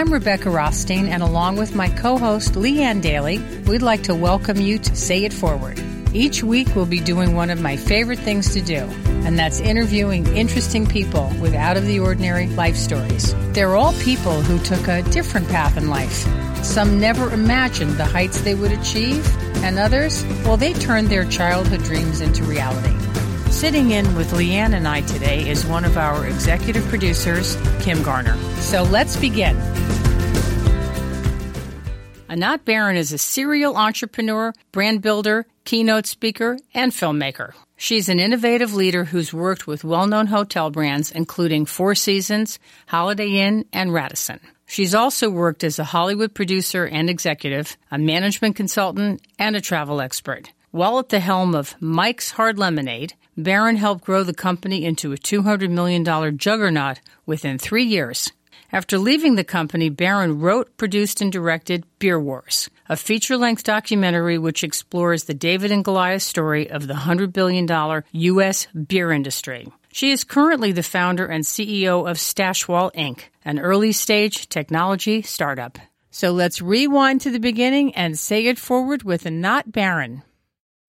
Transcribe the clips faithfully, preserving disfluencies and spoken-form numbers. I'm Rebecca Rothstein, and along with my co-host Leanne Daly, we'd like to welcome you to Say It Forward. Each week we'll be doing one of my favorite things to do, and that's interviewing interesting people with out-of-the-ordinary life stories. They're all people who took a different path in life. Some never imagined the heights they would achieve, and others, well, they turned their childhood dreams into reality. Sitting in with Leanne and I today is one of our executive producers, Kim Garner. So let's begin. Anat Baron is a serial entrepreneur, brand builder, keynote speaker, and filmmaker. She's an innovative leader who's worked with well-known hotel brands, including Four Seasons, Holiday Inn, and Radisson. She's also worked as a Hollywood producer and executive, a management consultant, and a travel expert. While at the helm of Mike's Hard Lemonade, Baron helped grow the company into a two hundred million dollars juggernaut within three years. After leaving the company, Baron wrote, produced, and directed Beer Wars, a feature-length documentary which explores the David and Goliath story of the one hundred billion dollars U S beer industry. She is currently the founder and C E O of Stashwall, Incorporated, an early-stage technology startup. So let's rewind to the beginning and say it forward with Anat Baron.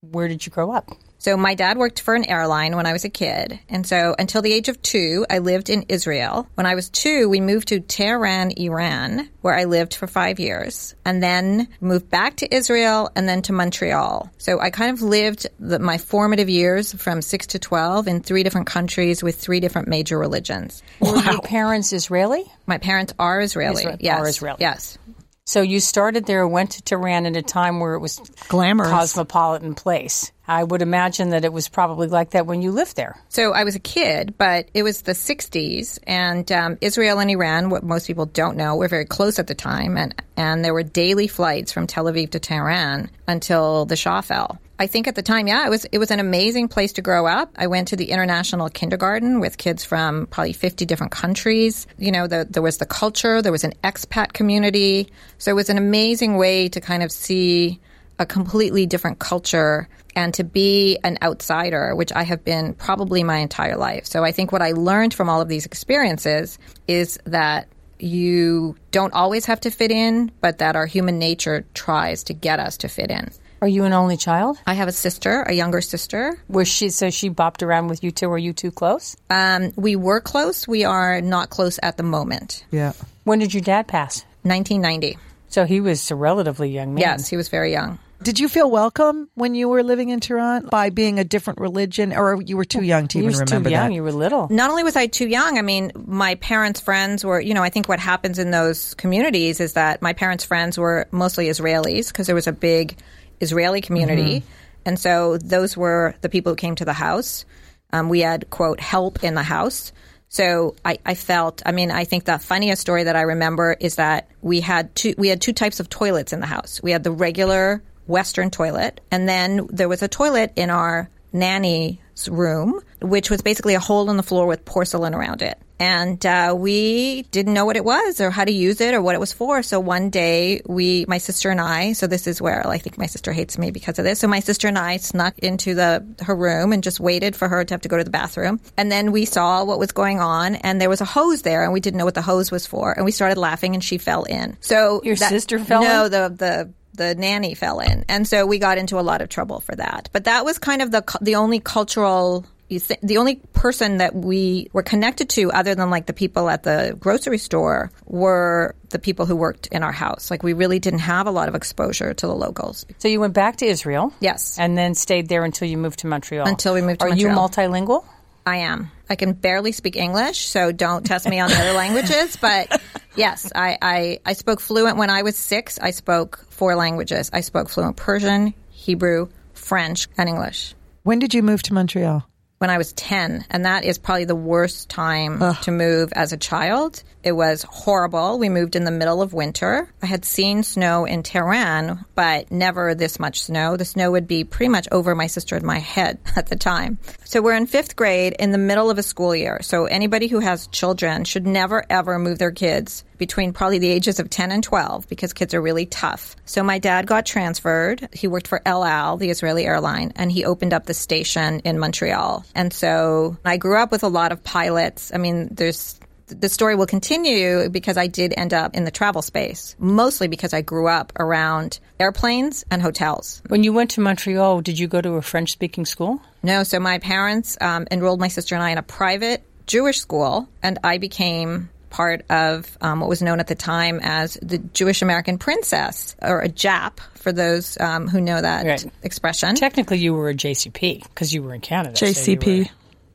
Where did you grow up? So my dad worked for an airline when I was a kid. And so until the age of two, I lived in Israel. When I was two, we moved to Tehran, Iran, where I lived for five years. And then moved back to Israel and then to Montreal. So I kind of lived the, my formative years from six to twelve in three different countries with three different major religions. Wow. Were your parents Israeli? My parents are Israeli. Israel, yes. Are Israeli. Yes. So you started there, went to Tehran at a time where it was glamorous, cosmopolitan place. I would imagine that it was probably like that when you lived there. So I was a kid, but it was the sixties, and um, Israel and Iran, what most people don't know, were very close at the time, and, and there were daily flights from Tel Aviv to Tehran until the Shah fell. I think at the time, yeah, it was it was an amazing place to grow up. I went to the international kindergarten with kids from probably fifty different countries. You know, the, there was the culture, there was an expat community. So it was an amazing way to kind of see a completely different culture and to be an outsider, which I have been probably my entire life. So I think what I learned from all of these experiences is that you don't always have to fit in, but that our human nature tries to get us to fit in. Are you an only child? I have a sister, a younger sister. Was she so she bopped around with you two? Were you two close? Um, we were close. We are not close at the moment. Yeah. When did your dad pass? nineteen ninety. So he was a relatively young man. Yes, he was very young. Did you feel welcome when you were living in Tehran by being a different religion, or you were too young to even remember that? You were too young. That? You were little. Not only was I too young, I mean, my parents' friends were, you know, I think what happens in those communities is that my parents' friends were mostly Israelis because there was a big Israeli community. Mm-hmm. And so those were the people who came to the house. Um, we had, quote, help in the house. So I, I felt, I mean, I think the funniest story that I remember is that we had two, we had two types of toilets in the house. We had the regular Western toilet, and then there was a toilet in our nanny's room, which was basically a hole in the floor with porcelain around it. And uh, we didn't know what it was or how to use it or what it was for. So one day, we, my sister and I, so this is where I think my sister hates me because of this. So my sister and I snuck into the her room and just waited for her to have to go to the bathroom. And then we saw what was going on, and there was a hose there, and we didn't know what the hose was for. And we started laughing, and she fell in. So your that, sister fell no, in? No, the the... The nanny fell in. And so we got into a lot of trouble for that. But that was kind of the the only cultural, the only person that we were connected to other than like the people at the grocery store were the people who worked in our house. Like we really didn't have a lot of exposure to the locals. So you went back to Israel. Yes. And then stayed there until you moved to Montreal. Until we moved to Are Montreal. Are you multilingual? I am. I can barely speak English, so don't test me on the other languages. But yes, I, I, I spoke fluent when I was six. I spoke four languages. I spoke fluent Persian, Hebrew, French, and English. When did you move to Montreal? When I was ten, and that is probably the worst time Ugh. to move as a child. It was horrible. We moved in the middle of winter. I had seen snow in Tehran, but never this much snow. The snow would be pretty much over my sister and my head at the time. So we're in fifth grade in the middle of a school year. So anybody who has children should never, ever move their kids between probably the ages of ten and twelve because kids are really tough. So my dad got transferred. He worked for El Al, the Israeli airline, and he opened up the station in Montreal. And so I grew up with a lot of pilots. I mean, there's the story will continue because I did end up in the travel space, mostly because I grew up around airplanes and hotels. When you went to Montreal, did you go to a French-speaking school? No. So my parents um, enrolled my sister and I in a private Jewish school, and I became part of um, what was known at the time as the Jewish American princess, or a J A P, for those um, who know that right. expression. Technically, you were a J C P because you were in Canada. J C P. So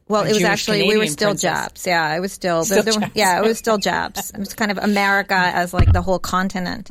well, it was Jewish actually Canadian we were still princess. J A Ps. Yeah, it was still, still there, there, yeah, it was still J A Ps. It was kind of America as like the whole continent.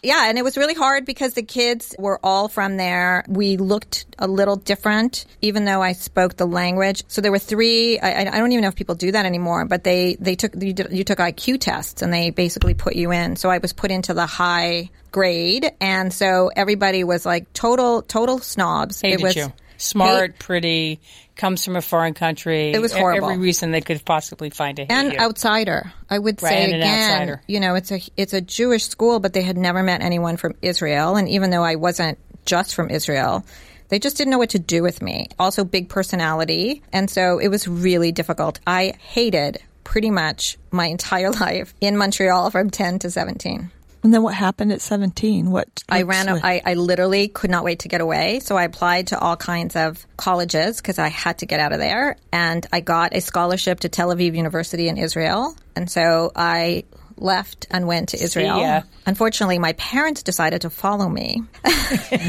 Yeah, and it was really hard because the kids were all from there. We looked a little different, even though I spoke the language. So there were three. I, I don't even know if people do that anymore, but they they took you, did, you took I Q tests, and they basically put you in. So I was put into the high grade, and so everybody was like total total snobs. Hated it was you. Smart, hate. Pretty, comes from a foreign country. It was horrible. Every reason they could possibly find to hate and you. Outsider. I would right, say and again, an outsider. You know, it's a it's a Jewish school, but they had never met anyone from Israel. And even though I wasn't just from Israel, they just didn't know what to do with me. Also, big personality, and so it was really difficult. I hated pretty much my entire life in Montreal from ten to seventeen. And then what happened at seventeen? What, what I ran, I, I literally could not wait to get away. So I applied to all kinds of colleges because I had to get out of there. And I got a scholarship to Tel Aviv University in Israel. And so I left and went to Israel. Yeah. Unfortunately, my parents decided to follow me.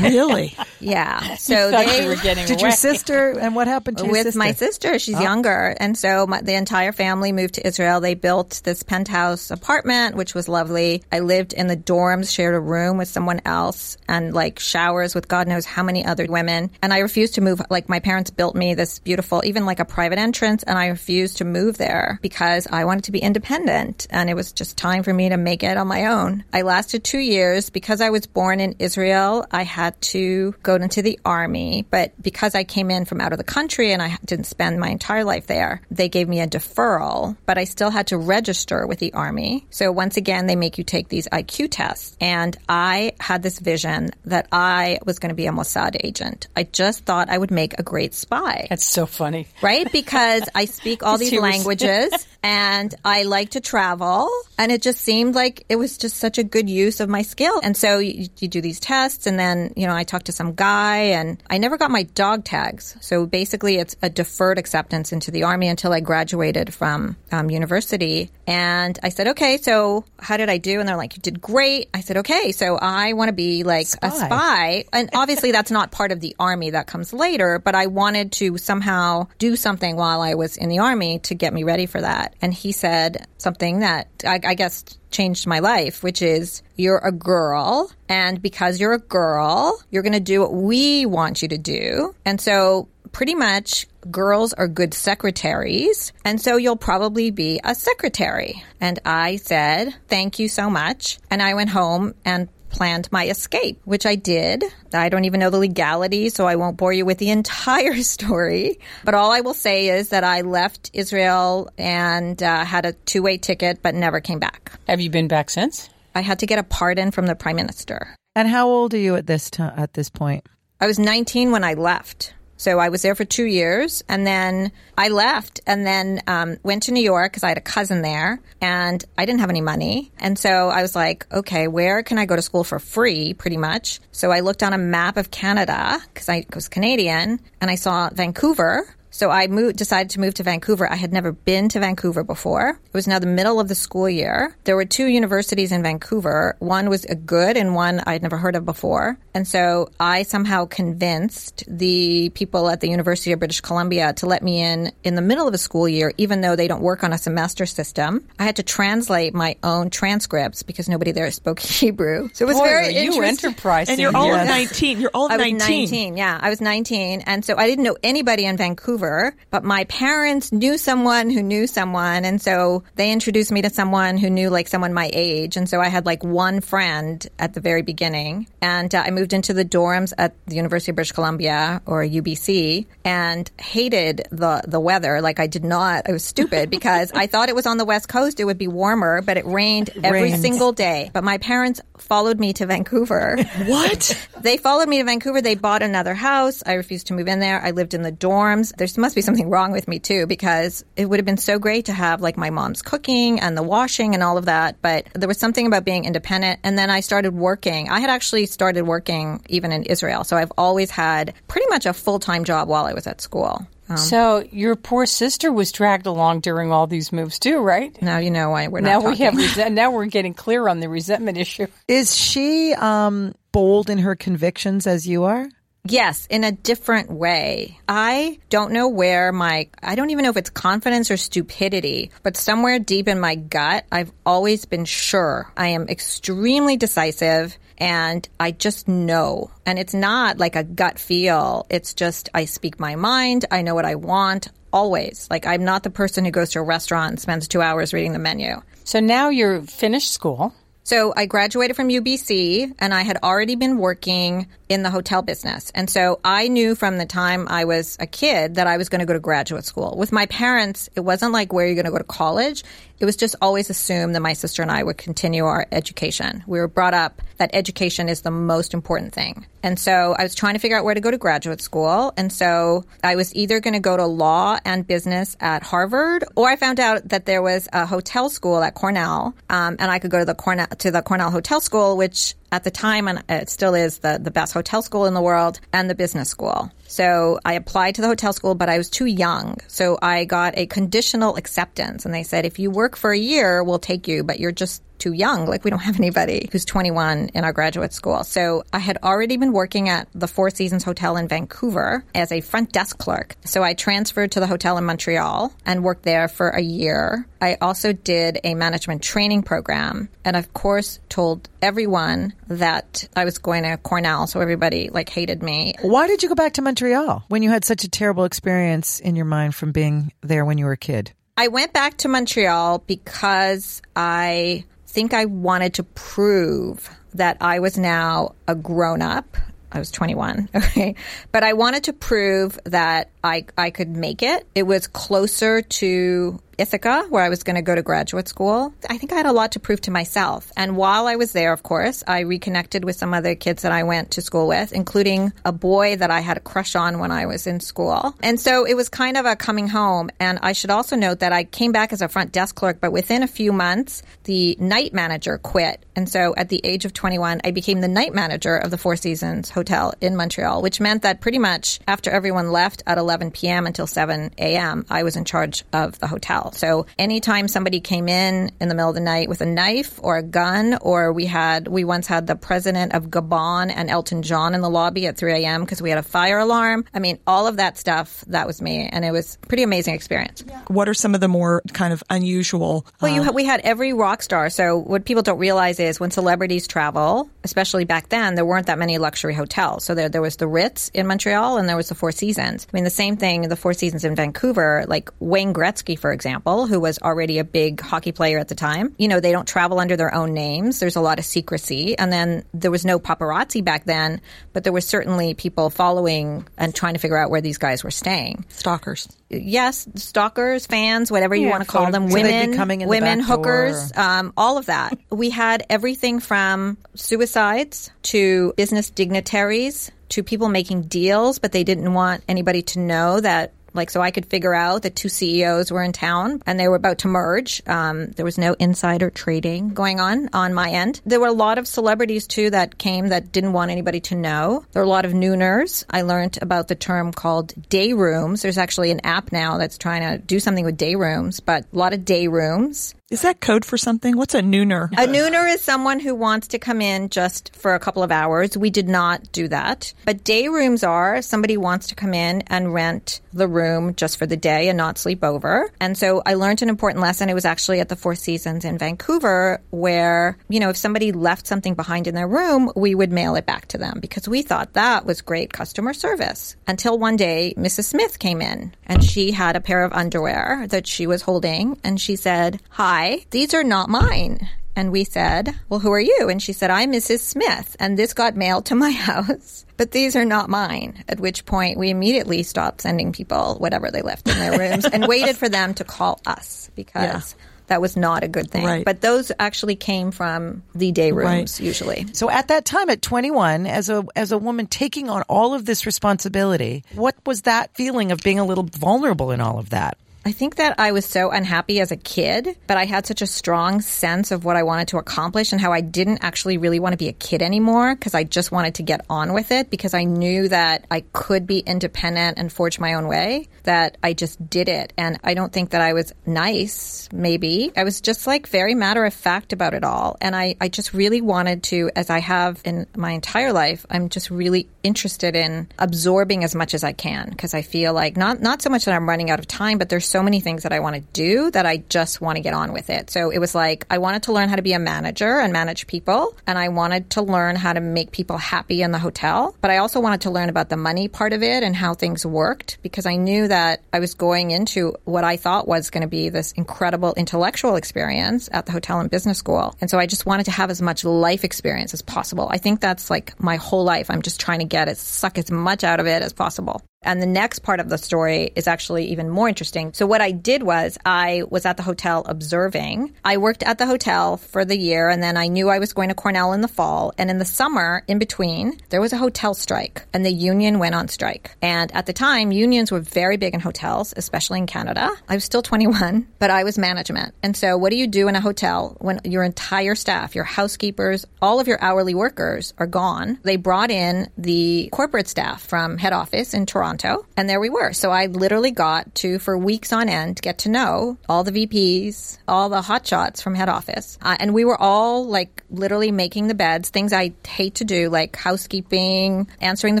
Really? Yeah. So they you were getting did away. Your sister, and what happened to your with sister? With my sister, she's oh. younger, and so my, the entire family moved to Israel. They built this penthouse apartment, which was lovely. I lived in the dorms, shared a room with someone else, and like showers with God knows how many other women. And I refused to move. Like my parents built me this beautiful, even like a private entrance, and I refused to move there because I wanted to be independent, and it was just time for me to make it on my own. I lasted two years. Because I was born in Israel, I had to go into the army. But because I came in from out of the country and I didn't spend my entire life there, they gave me a deferral, but I still had to register with the army. So once again, they make you take these I Q tests. And I had this vision that I was going to be a Mossad agent. I just thought I would make a great spy. That's so funny. Right? Because I speak all these languages and I like to travel. And it just seemed like it was just such a good use of my skill. And so you, you do these tests, and then, you know, I talked to some guy, and I never got my dog tags. So basically it's a deferred acceptance into the army until I graduated from um, university. And I said, okay, so how did I do? And they're like, you did great. I said, okay, so I want to be like spy. a spy. And obviously that's not part of the army, that comes later, but I wanted to somehow do something while I was in the army to get me ready for that. And he said something that I, I guess changed my life, which is you're a girl, and because you're a girl, you're going to do what we want you to do. And so pretty much girls are good secretaries, and so you'll probably be a secretary. And I said, thank you so much. And I went home and planned my escape, which I did. I don't even know the legality, so I won't bore you with the entire story. But all I will say is that I left Israel and uh, had a two-way ticket, but never came back. Have you been back since? I had to get a pardon from the prime minister. And how old are you at this t- at this point? I was nineteen when I left. So I was there for two years, and then I left, and then um, went to New York because I had a cousin there, and I didn't have any money. And so I was like, okay, where can I go to school for free, pretty much? So I looked on a map of Canada because I was Canadian, and I saw Vancouver. So I moved, decided to move to Vancouver. I had never been to Vancouver before. It was now the middle of the school year. There were two universities in Vancouver. One was a good and one I'd never heard of before. And so I somehow convinced the people at the University of British Columbia to let me in in the middle of the school year, even though they don't work on a semester system. I had to translate my own transcripts because nobody there spoke Hebrew. So it was Boy, very you interesting. Enterprising. And you're all yes. nineteen. You're all I nineteen. I was nineteen, yeah. I was nineteen. And so I didn't know anybody in Vancouver. But my parents knew someone who knew someone. And so they introduced me to someone who knew like someone my age. And so I had like one friend at the very beginning. And uh, I moved into the dorms at the University of British Columbia, or U B C, and hated the, the weather. Like I did not. I was stupid because I thought it was on the West Coast. It would be warmer, but it rained every Rains. single day. But my parents followed me to Vancouver. What? They followed me to Vancouver. They bought another house. I refused to move in there. I lived in the dorms. There's must be something wrong with me too, because it would have been so great to have like my mom's cooking and the washing and all of that. But there was something about being independent. And then I started working. I had actually started working even in Israel. So I've always had pretty much a full-time job while I was at school. Um, so your poor sister was dragged along during all these moves too, right? Now you know why we're not now talking. We have, now we're getting clear on the resentment issue. Is she um, bold in her convictions as you are? Yes, in a different way. I don't know where my, I don't even know if it's confidence or stupidity, but somewhere deep in my gut, I've always been sure. I am extremely decisive and I just know. And it's not like a gut feel. It's just I speak my mind. I know what I want always. Like I'm not the person who goes to a restaurant and spends two hours reading the menu. So now you're finished school. So I graduated from U B C and I had already been working in the hotel business. And so I knew from the time I was a kid that I was going to go to graduate school. With my parents, it wasn't like, where are you going to go to college? It was just always assumed that my sister and I would continue our education. We were brought up that education is the most important thing. And so I was trying to figure out where to go to graduate school. And so I was either going to go to law and business at Harvard, or I found out that there was a hotel school at Cornell, um, and I could go to the Cornell to the Cornell Hotel School, which at the time, and it still is the, the best hotel school in the world, and the business school. So I applied to the hotel school, but I was too young. So I got a conditional acceptance. And they said, if you work for a year, we'll take you, but you're just too young. Like, we don't have anybody who's twenty-one in our graduate school. So I had already been working at the Four Seasons Hotel in Vancouver as a front desk clerk. So I transferred to the hotel in Montreal and worked there for a year. I also did a management training program. And of course, told everyone that I was going to Cornell, so everybody like hated me. Why did you go back to Montreal when you had such a terrible experience in your mind from being there when you were a kid? I went back to Montreal because I think I wanted to prove that I was now a grown-up. I was twenty-one, okay? But I wanted to prove that I I could make it. It was closer to Ithaca, where I was going to go to graduate school. I think I had a lot to prove to myself. And while I was there, of course, I reconnected with some other kids that I went to school with, including a boy that I had a crush on when I was in school. And so it was kind of a coming home. And I should also note that I came back as a front desk clerk, but within a few months, the night manager quit. And so at the age of twenty-one, I became the night manager of the Four Seasons Hotel in Montreal, which meant that pretty much after everyone left at eleven p.m. until seven a.m., I was in charge of the hotel. So anytime somebody came in in the middle of the night with a knife or a gun, or we had we once had the president of Gabon and Elton John in the lobby at three a.m. because we had a fire alarm. I mean, all of that stuff, that was me. And it was a pretty amazing experience. Yeah. What are some of the more kind of unusual? Well, you ha- we had every rock star. So what people don't realize is when celebrities travel, especially back then, there weren't that many luxury hotels. So there, there was the Ritz in Montreal and there was the Four Seasons. I mean, the same thing, the Four Seasons in Vancouver, like Wayne Gretzky, for example, who was already a big hockey player at the time. You know, they don't travel under their own names. There's a lot of secrecy. And then there was no paparazzi back then, but there were certainly people following and trying to figure out where these guys were staying. Stalkers. Yes, stalkers, fans, whatever you yeah, want to call them, so women, in women, the hookers, um, all of that. We had everything from suicides to business dignitaries to people making deals, but they didn't want anybody to know that. Like, so I could figure out that two C E Os were in town and they were about to merge. Um, there was no insider trading going on on my end. There were a lot of celebrities, too, that came that didn't want anybody to know. There were a lot of nooners. I learned about the term called day rooms. There's actually an app now that's trying to do something with day rooms, but a lot of day rooms. Is that code for something? What's a nooner? A nooner is someone who wants to come in just for a couple of hours. We did not do that. But day rooms are somebody wants to come in and rent the room just for the day and not sleep over. And so I learned an important lesson. It was actually at the Four Seasons in Vancouver where, you know, if somebody left something behind in their room, we would mail it back to them because we thought that was great customer service. Until one day, Missus Smith came in and she had a pair of underwear that she was holding and she said, "Hi. These are not mine." And we said, "Well, who are you?" And she said, "I'm Missus Smith, and this got mailed to my house, but these are not mine." At which point, we immediately stopped sending people whatever they left in their rooms and waited for them to call us because... Yeah. That was not a good thing. Right. But those actually came from the day rooms, right. usually. So at that time, at twenty-one, as a as a woman taking on all of this responsibility, what was that feeling of being a little vulnerable in all of that? I think that I was so unhappy as a kid, but I had such a strong sense of what I wanted to accomplish and how I didn't actually really want to be a kid anymore because I just wanted to get on with it because I knew that I could be independent and forge my own way, that I just did it. And I don't think that I was nice, maybe. I was just like very matter of fact about it all. And I, I just really wanted to, as I have in my entire life, I'm just really interested in absorbing as much as I can because I feel like not, not so much that I'm running out of time, but there's so many things that I want to do that I just want to get on with it. So it was like I wanted to learn how to be a manager and manage people, and I wanted to learn how to make people happy in the hotel. But I also wanted to learn about the money part of it and how things worked because I knew that I was going into what I thought was going to be this incredible intellectual experience at the hotel and business school. And so I just wanted to have as much life experience as possible. I think that's like my whole life. I'm just trying to get it, suck as much out of it as possible. And the next part of the story is actually even more interesting. So what I did was I was at the hotel observing. I worked at the hotel for the year, and then I knew I was going to Cornell in the fall. And in the summer, in between, there was a hotel strike, and the union went on strike. And at the time, unions were very big in hotels, especially in Canada. I was still twenty-one, but I was management. And so what do you do in a hotel when your entire staff, your housekeepers, all of your hourly workers are gone? They brought in the corporate staff from head office in Toronto. And there we were. So I literally got to, for weeks on end, get to know all the V Ps, all the hotshots from head office. Uh, and we were all like literally making the beds, things I hate to do, like housekeeping, answering the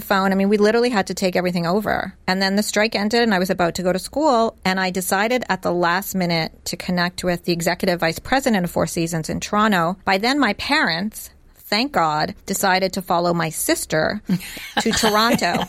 phone. I mean, we literally had to take everything over. And then the strike ended and I was about to go to school. And I decided at the last minute to connect with the executive vice president of Four Seasons in Toronto. By then, my parents... thank God, decided to follow my sister to Toronto.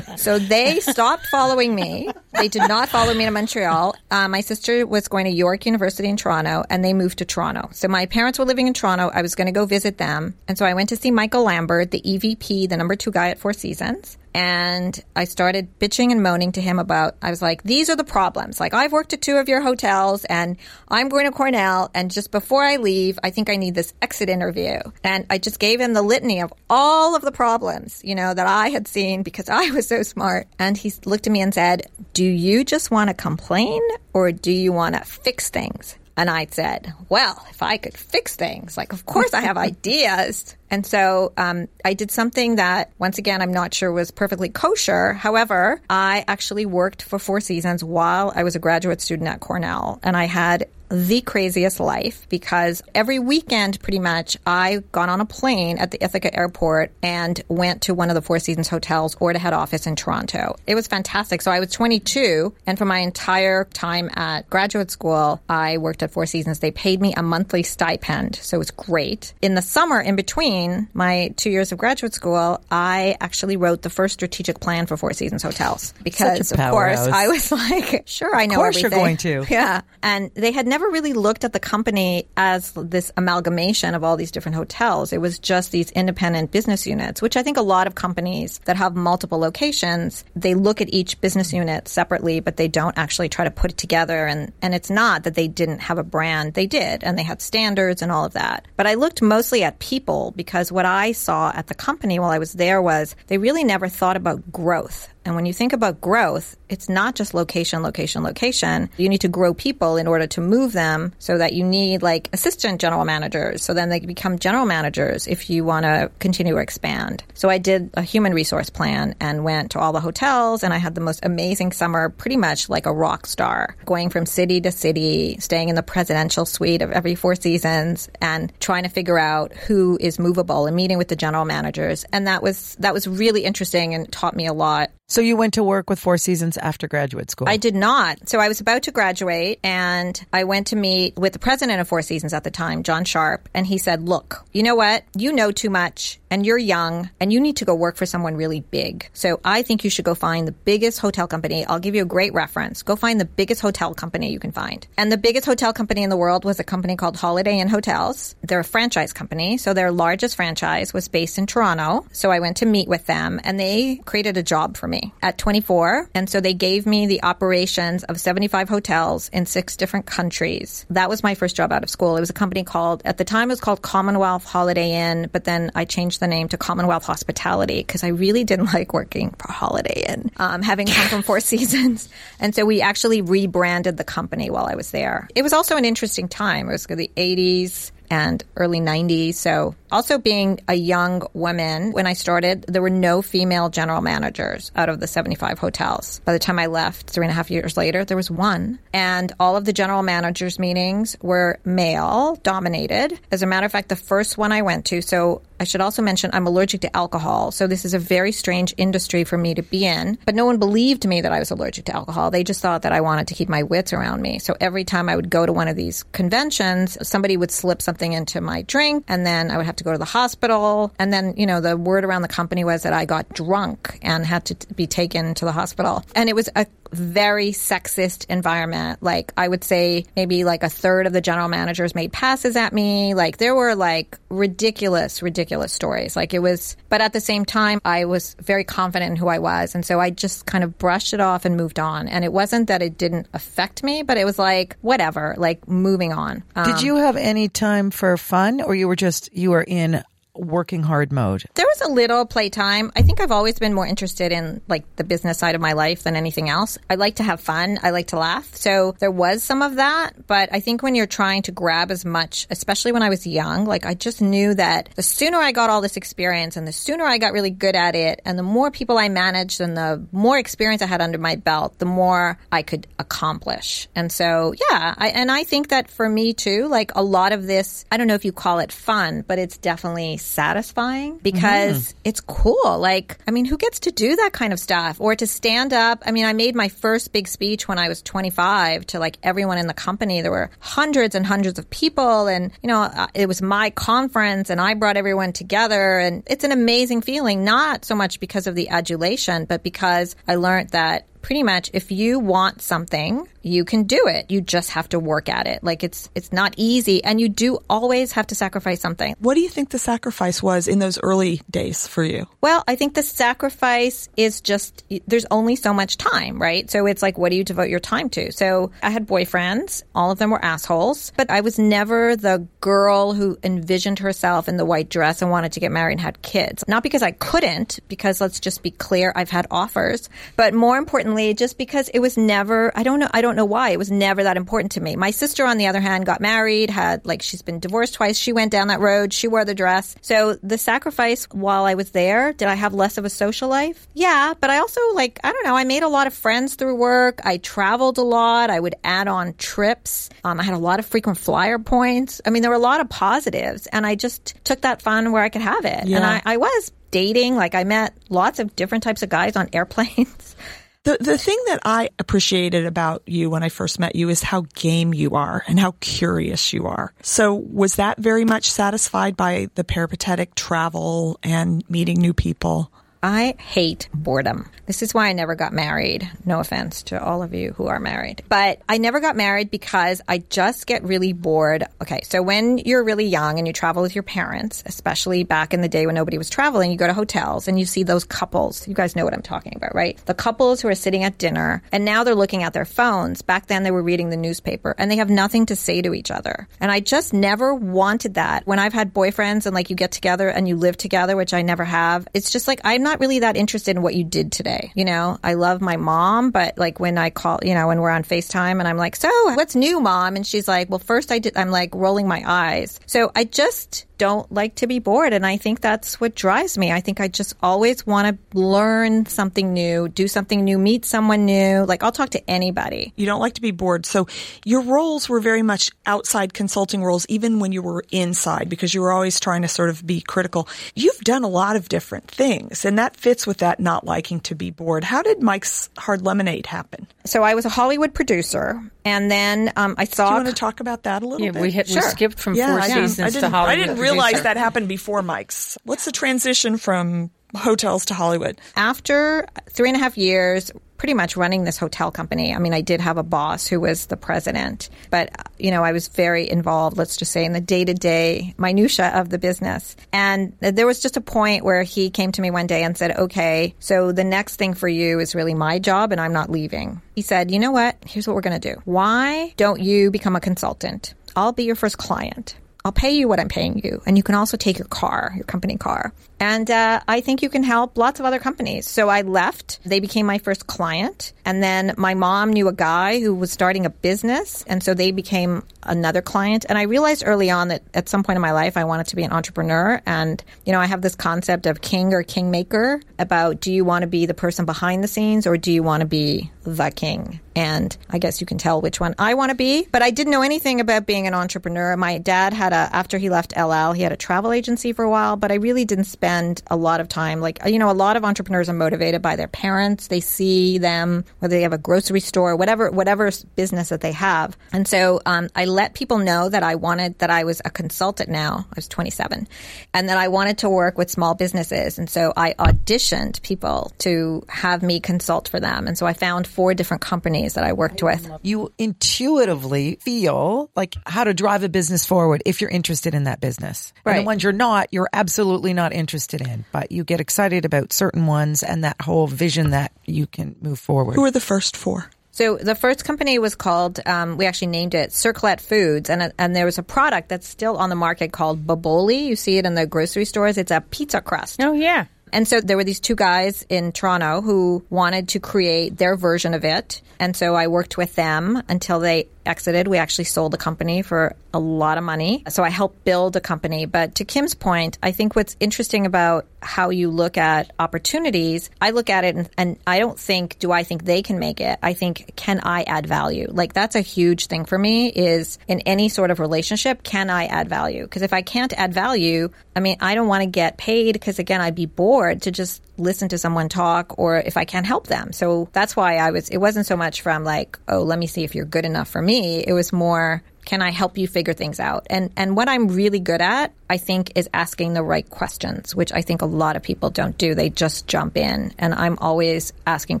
So they stopped following me. They did not follow me to Montreal. Uh, my sister was going to York University in Toronto, and they moved to Toronto. So my parents were living in Toronto. I was going to go visit them. And so I went to see Michael Lambert, the E V P, the number two guy at Four Seasons. And I started bitching and moaning to him about, I was like, these are the problems. Like, I've worked at two of your hotels, and I'm going to Cornell, and just before I leave, I think I need this exit interview. And I just gave him the litany of all of the problems, you know, that I had seen because I was so smart. And he looked at me and said, do you just want to complain, or do you want to fix things? And I said, well, if I could fix things, like, of course I have ideas. And so um, I did something that, once again, I'm not sure was perfectly kosher. However, I actually worked for Four Seasons while I was a graduate student at Cornell. And I had the craziest life because every weekend, pretty much, I got on a plane at the Ithaca airport and went to one of the Four Seasons hotels or to head office in Toronto. It was fantastic. So I was twenty-two, and for my entire time at graduate school, I worked at Four Seasons. They paid me a monthly stipend, so it was great. In the summer, in between my two years of graduate school, I actually wrote the first strategic plan for Four Seasons hotels because, of course, house. I was like, sure, I know everything. Of course you're going to. Yeah. And they had never never really looked at the company as this amalgamation of all these different hotels. It was just these independent business units, which I think a lot of companies that have multiple locations, they look at each business unit separately, but they don't actually try to put it together. And, and it's not that they didn't have a brand. They did, and they had standards and all of that. But I looked mostly at people because what I saw at the company while I was there was they really never thought about growth. And when you think about growth, it's not just location, location, location. You need to grow people in order to move them so that you need like assistant general managers. So then they can become general managers if you want to continue or expand. So I did a human resource plan and went to all the hotels, and I had the most amazing summer, pretty much like a rock star, going from city to city, staying in the presidential suite of every Four Seasons and trying to figure out who is movable and meeting with the general managers. And that was that was really interesting and taught me a lot. So you went to work with Four Seasons after graduate school? I did not. So I was about to graduate, and I went to meet with the president of Four Seasons at the time, John Sharp, and he said, look, you know what? You know too much, and you're young, and you need to go work for someone really big. So I think you should go find the biggest hotel company. I'll give you a great reference. Go find the biggest hotel company you can find. And the biggest hotel company in the world was a company called Holiday Inn Hotels. They're a franchise company, so their largest franchise was based in Toronto. So I went to meet with them, and they created a job for me. me at twenty-four. And so they gave me the operations of seventy-five hotels in six different countries. That was my first job out of school. It was a company called, at the time it was called Commonwealth Holiday Inn, but then I changed the name to Commonwealth Hospitality because I really didn't like working for Holiday Inn, um, having come from Four Seasons. And so we actually rebranded the company while I was there. It was also an interesting time. It was the eighties and early nineties. So also being a young woman, when I started, there were no female general managers out of the seventy-five hotels. By the time I left three and a half years later, there was one. And all of the general managers meetings were male dominated. As a matter of fact, the first one I went to, so I should also mention I'm allergic to alcohol. So this is a very strange industry for me to be in. But no one believed me that I was allergic to alcohol. They just thought that I wanted to keep my wits around me. So every time I would go to one of these conventions, somebody would slip something into my drink and then I would have to go to the hospital. And then, you know, the word around the company was that I got drunk and had to t- be taken to the hospital. And it was a very sexist environment. Like, I would say maybe like a third of the general managers made passes at me. Like, there were like ridiculous, ridiculous stories. Like, it was, but at the same time, I was very confident in who I was. And so I just kind of brushed it off and moved on. And it wasn't that it didn't affect me, but it was like, whatever, like moving on. Um, Did you have any time for fun, or you were just, you were in working hard mode? There was a little playtime. I think I've always been more interested in like the business side of my life than anything else. I like to have fun. I like to laugh. So there was some of that. But I think when you're trying to grab as much, especially when I was young, like I just knew that the sooner I got all this experience and the sooner I got really good at it and the more people I managed and the more experience I had under my belt, the more I could accomplish. And so, yeah. I, and I think that for me too, like a lot of this, I don't know if you call it fun, but it's definitely satisfying because mm-hmm. it's cool. Like, I mean, who gets to do that kind of stuff or to stand up? I mean, I made my first big speech when I was twenty-five to like everyone in the company. There were hundreds and hundreds of people and, you know, it was my conference and I brought everyone together. And it's an amazing feeling, not so much because of the adulation, but because I learned that pretty much if you want something, you can do it. You just have to work at it. Like it's it's not easy. And you do always have to sacrifice something. What do you think the sacrifice was in those early days for you? Well, I think the sacrifice is just, there's only so much time, right? So it's like, what do you devote your time to? So I had boyfriends. All of them were assholes. But I was never the girl who envisioned herself in the white dress and wanted to get married and had kids. Not because I couldn't, because let's just be clear, I've had offers. But more importantly, just because it was never, I don't know, I don't know why it was never that important to me. My sister, on the other hand, got married, had like, she's been divorced twice. She went down that road. She wore the dress. So the sacrifice while I was there, did I have less of a social life? Yeah. But I also like, I don't know, I made a lot of friends through work. I traveled a lot. I would add on trips. Um, I had a lot of frequent flyer points. I mean, there were a lot of positives and I just took that fun where I could have it. Yeah. And I, I was dating, like I met lots of different types of guys on airplanes. The the thing that I appreciated about you when I first met you is how game you are and how curious you are. So was that very much satisfied by the peripatetic travel and meeting new people? I hate boredom. This is why I never got married. No offense to all of you who are married. But I never got married because I just get really bored. Okay, so when you're really young and you travel with your parents, especially back in the day when nobody was traveling, you go to hotels and you see those couples. You guys know what I'm talking about, right? The couples who are sitting at dinner and now they're looking at their phones. Back then they were reading the newspaper and they have nothing to say to each other. And I just never wanted that. When I've had boyfriends and like you get together and you live together, which I never have, it's just like I'm not really that interested in what you did today. You know, I love my mom, but like when I call, you know, when we're on FaceTime and I'm like, so what's new, mom? And she's like, well, first I did, I'm like rolling my eyes. So I just don't like to be bored. And I think that's what drives me. I think I just always want to learn something new, do something new, meet someone new. Like I'll talk to anybody. You don't like to be bored. So your roles were very much outside consulting roles, even when you were inside, because you were always trying to sort of be critical. You've done a lot of different things. And And that fits with that not liking to be bored. How did Mike's Hard Lemonade happen? So I was a Hollywood producer, and then um, I saw... Do you want to talk about that a little yeah, bit? We, hit, sure. we skipped from yeah, Four yeah. Seasons to Hollywood. I didn't realize producer. That happened before Mike's. What's the transition from hotels to Hollywood? After three and a half years... pretty much running this hotel company. I mean, I did have a boss who was the president, but, you know, I was very involved, let's just say, in the day-to-day minutia of the business. And there was just a point where he came to me one day and said, okay, so the next thing for you is really my job and I'm not leaving. He said, you know what? Here's what we're going to do. Why don't you become a consultant? I'll be your first client. I'll pay you what I'm paying you. And you can also take your car, your company car. And uh, I think you can help lots of other companies. So I left. They became my first client. And then my mom knew a guy who was starting a business. And so they became another client. And I realized early on that at some point in my life, I wanted to be an entrepreneur. And, you know, I have this concept of king or kingmaker about, do you want to be the person behind the scenes or do you want to be the king? And I guess you can tell which one I want to be. But I didn't know anything about being an entrepreneur. My dad had a, after he left El Al, he had a travel agency for a while, but I really didn't spend a lot of time. Like, you know, a lot of entrepreneurs are motivated by their parents. They see them, whether they have a grocery store, whatever, whatever business that they have. And so um, I let people know that I wanted, that I was a consultant now. I was twenty-seven. And that I wanted to work with small businesses. And so I auditioned people to have me consult for them. And so I found four different companies that I worked with. You intuitively feel like how to drive a business forward if you're interested in that business. Right. And the ones you're not, you're absolutely not interested in, but you get excited about certain ones and that whole vision that you can move forward. Who are the first four? So the first company was called, um, we actually named it Circlette Foods, and and there was a product that's still on the market called Boboli. You see it in the grocery stores. It's a pizza crust. Oh, yeah. And so there were these two guys in Toronto who wanted to create their version of it. And so I worked with them until they exited. We actually sold the company for a lot of money. So I helped build a company. But to Kim's point, I think what's interesting about how you look at opportunities, I look at it and, and I don't think, do I think they can make it? I think, can I add value? Like, that's a huge thing for me, is in any sort of relationship, can I add value? Because if I can't add value, I mean, I don't want to get paid because, again, I'd be bored to just listen to someone talk, or if I can't help them. So that's why I was, it wasn't so much from like, oh, let me see if you're good enough for me. It was more, can I help you figure things out? And and what I'm really good at, I think, is asking the right questions, which I think a lot of people don't do. They just jump in. And I'm always asking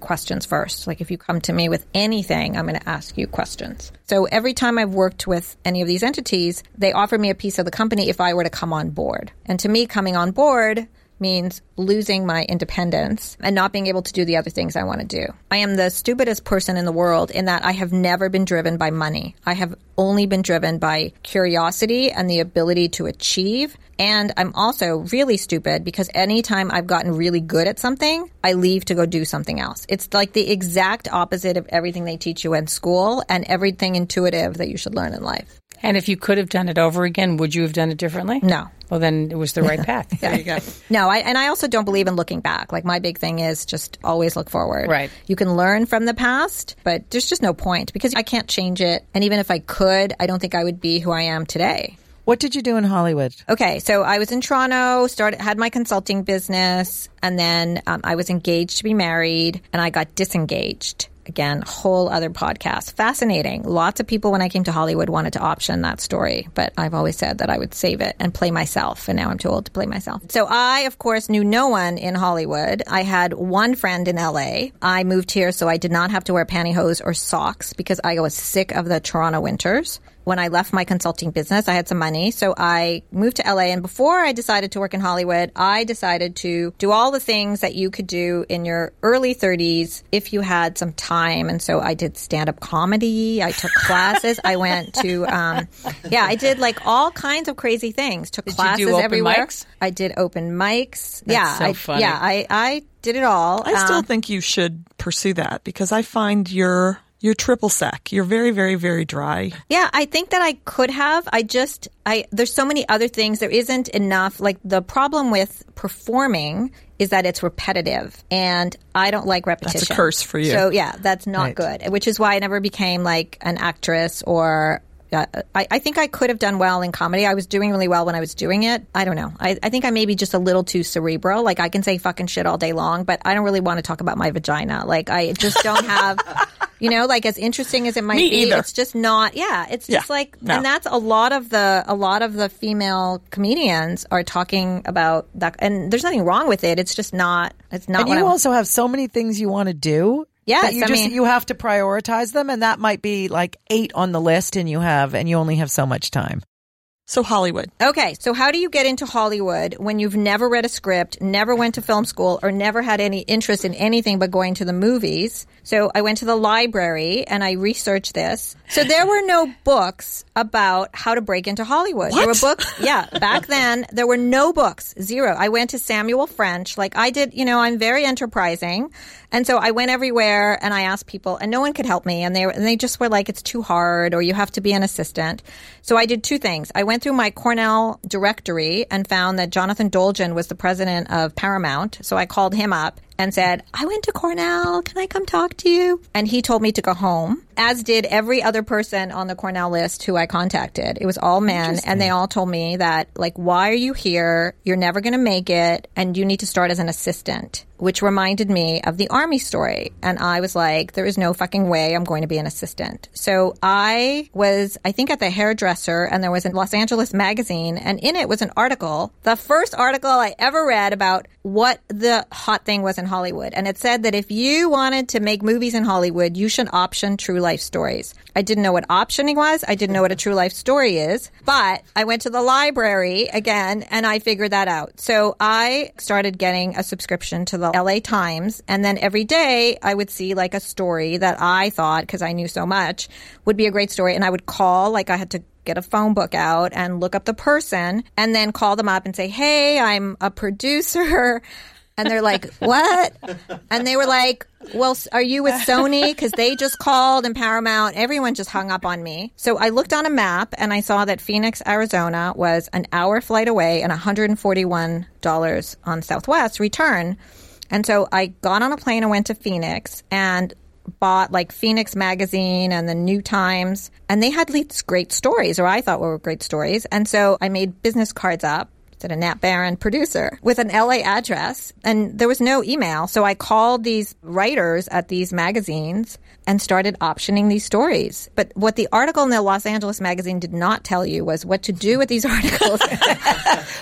questions first. Like, if you come to me with anything, I'm going to ask you questions. So every time I've worked with any of these entities, they offer me a piece of the company if I were to come on board. And to me, coming on board means losing my independence and not being able to do the other things I want to do. I am the stupidest person in the world in that I have never been driven by money. I have only been driven by curiosity and the ability to achieve. And I'm also really stupid because anytime I've gotten really good at something, I leave to go do something else. It's like the exact opposite of everything they teach you in school and everything intuitive that you should learn in life. And if you could have done it over again, would you have done it differently? No. Well, then it was the right path. There you go. No, I, and I also don't believe in looking back. Like, my big thing is just always look forward. Right. You can learn from the past, but there's just no point because I can't change it. And even if I could, I don't think I would be who I am today. What did you do in Hollywood? Okay, so I was in Toronto, started had my consulting business, and then um, I was engaged to be married, and I got disengaged. Again, whole other podcast. Fascinating. Lots of people when I came to Hollywood wanted to option that story, but I've always said that I would save it and play myself, and now I'm too old to play myself. So I, of course, knew no one in Hollywood. I had one friend in L A. I moved here so I did not have to wear pantyhose or socks because I was sick of the Toronto winters. When I left my consulting business, I had some money, so I moved to L A. And before I decided to work in Hollywood, I decided to do all the things that you could do in your early thirties if you had some time. And so I did stand-up comedy. I took classes. I went to, um, yeah, I did like all kinds of crazy things. Took did classes you do open everywhere. Mics? I did open mics. That's yeah, so I, funny. Yeah, I, I did it all. I still um, think you should pursue that because I find your. You're triple sec. You're very, very, very dry. Yeah, I think that I could have. I just, I there's so many other things. There isn't enough. Like, the problem with performing is that it's repetitive, and I don't like repetition. That's a curse for you. So yeah, that's not right. Good, which is why I never became like an actress or... Uh, I, I think I could have done well in comedy. I was doing really well when I was doing it. I don't know. I, I think I may be just a little too cerebral. Like, I can say fucking shit all day long, but I don't really want to talk about my vagina. Like, I just don't have, you know, like, as interesting as it might Me be, either. It's just not. Yeah, it's yeah, just like, no. And that's a lot of the a lot of the female comedians are talking about that, and there's nothing wrong with it. It's just not. It's not. And you I'm, also have so many things you want to do. Yeah, that you I just mean, you have to prioritize them, and that might be like eight on the list, and you have and you only have so much time. So Hollywood. Okay, so how do you get into Hollywood when you've never read a script, never went to film school, or never had any interest in anything but going to the movies? So I went to the library and I researched this. So there were no books about how to break into Hollywood. What? There were books. Yeah, back then there were no books. Zero. I went to Samuel French. Like I did, you know, I'm very enterprising. And so I went everywhere and I asked people and no one could help me. And they, and they just were like, it's too hard or you have to be an assistant. So I did two things. I went through my Cornell directory and found that Jonathan Dolgen was the president of Paramount. So I called him up and said, I went to Cornell. Can I come talk to you? And he told me to go home, as did every other person on the Cornell list who I contacted. It was all men. And they all told me that, like, why are you here? You're never going to make it. And you need to start as an assistant, which reminded me of the Army story. And I was like, there is no fucking way I'm going to be an assistant. So I was, I think, at the hairdresser, and there was a Los Angeles magazine. And in it was an article, the first article I ever read about what the hot thing was in Hollywood. And it said that if you wanted to make movies in Hollywood, you should option true life stories. I didn't know what optioning was. I didn't know what a true life story is. But I went to the library again and I figured that out. So I started getting a subscription to the L A Times. And then every day I would see like a story that I thought, because I knew so much, would be a great story. And I would call, like I had to get a phone book out and look up the person and then call them up and say, hey, I'm a producer. And they're like, what? And they were like, well, are you with Sony? Because they just called, and Paramount. Everyone just hung up on me. So I looked on a map and I saw that Phoenix, Arizona was an hour flight away and one hundred forty-one dollars on Southwest return. And so I got on a plane and went to Phoenix and bought like Phoenix Magazine and the New Times. And they had these great stories, or I thought were great stories. And so I made business cards up. Said Anat Baron, producer, with an L A address. And there was no email. So I called these writers at these magazines and started optioning these stories. But what the article in the Los Angeles magazine did not tell you was what to do with these articles.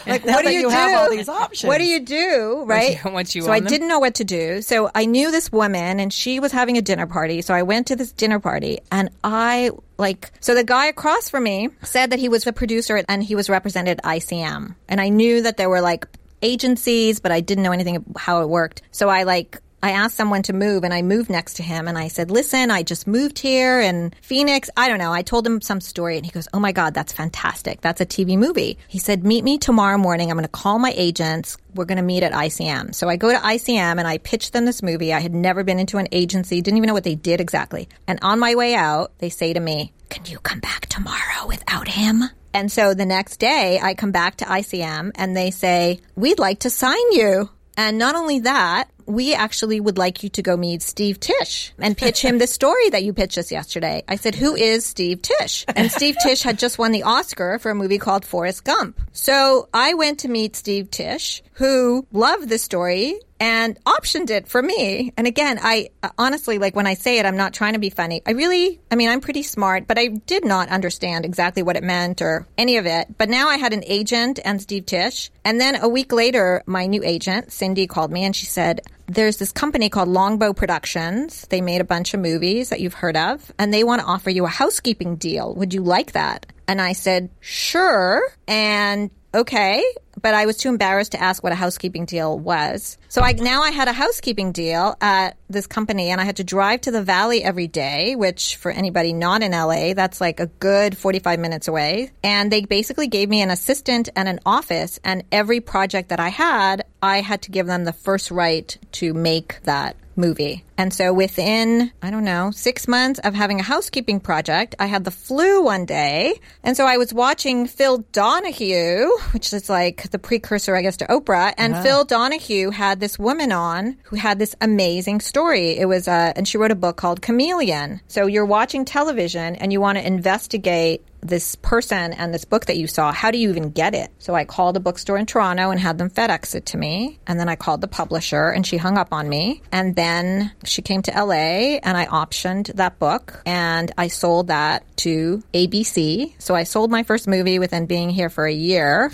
Like, what do you, you do? Have all these options. What do you do, right? Once you, once you so I them? Didn't know what to do. So I knew this woman, and she was having a dinner party. So I went to this dinner party, and I... Like, so the guy across from me said that he was a producer and he was represented I C M. And I knew that there were like agencies, but I didn't know anything how it worked. So I like, I asked someone to move and I moved next to him and I said, listen, I just moved here in Phoenix. I don't know. I told him some story and he goes, oh my God, that's fantastic. That's a T V movie. He said, meet me tomorrow morning. I'm going to call my agents. We're going to meet at I C M. So I go to I C M and I pitch them this movie. I had never been into an agency, didn't even know what they did exactly. And on my way out, they say to me, can you come back tomorrow without him? And so the next day I come back to I C M and they say, we'd like to sign you. And not only that, we actually would like you to go meet Steve Tisch and pitch him the story that you pitched us yesterday. I said, who is Steve Tisch? And Steve Tisch had just won the Oscar for a movie called Forrest Gump. So I went to meet Steve Tisch, who loved the story and optioned it for me. And again, I honestly, like when I say it, I'm not trying to be funny. I really, I mean, I'm pretty smart, but I did not understand exactly what it meant or any of it. But now I had an agent and Steve Tisch. And then a week later, my new agent, Cindy, called me and she said, there's this company called Longbow Productions. They made a bunch of movies that you've heard of, and they want to offer you a housekeeping deal. Would you like that? And I said, sure, and okay. But I was too embarrassed to ask what a housekeeping deal was. So I now I had a housekeeping deal at this company, and I had to drive to the Valley every day, which for anybody not in L A, that's like a good forty-five minutes away. And they basically gave me an assistant and an office, and every project that I had, I had to give them the first right to make that movie. And so within, I don't know, six months of having a housekeeping project, I had the flu one day. And so I was watching Phil Donahue, which is like the precursor, I guess, to Oprah. And wow. Phil Donahue had this woman on who had this amazing story. It was a, and she wrote a book called Chameleon. So you're watching television and you want to investigate this person and this book that you saw. How do you even get it? So I called a bookstore in Toronto and had them FedEx it to me. And then I called the publisher and she hung up on me. And then she came to L A and I optioned that book and I sold that to A B C. So I sold my first movie within being here for a year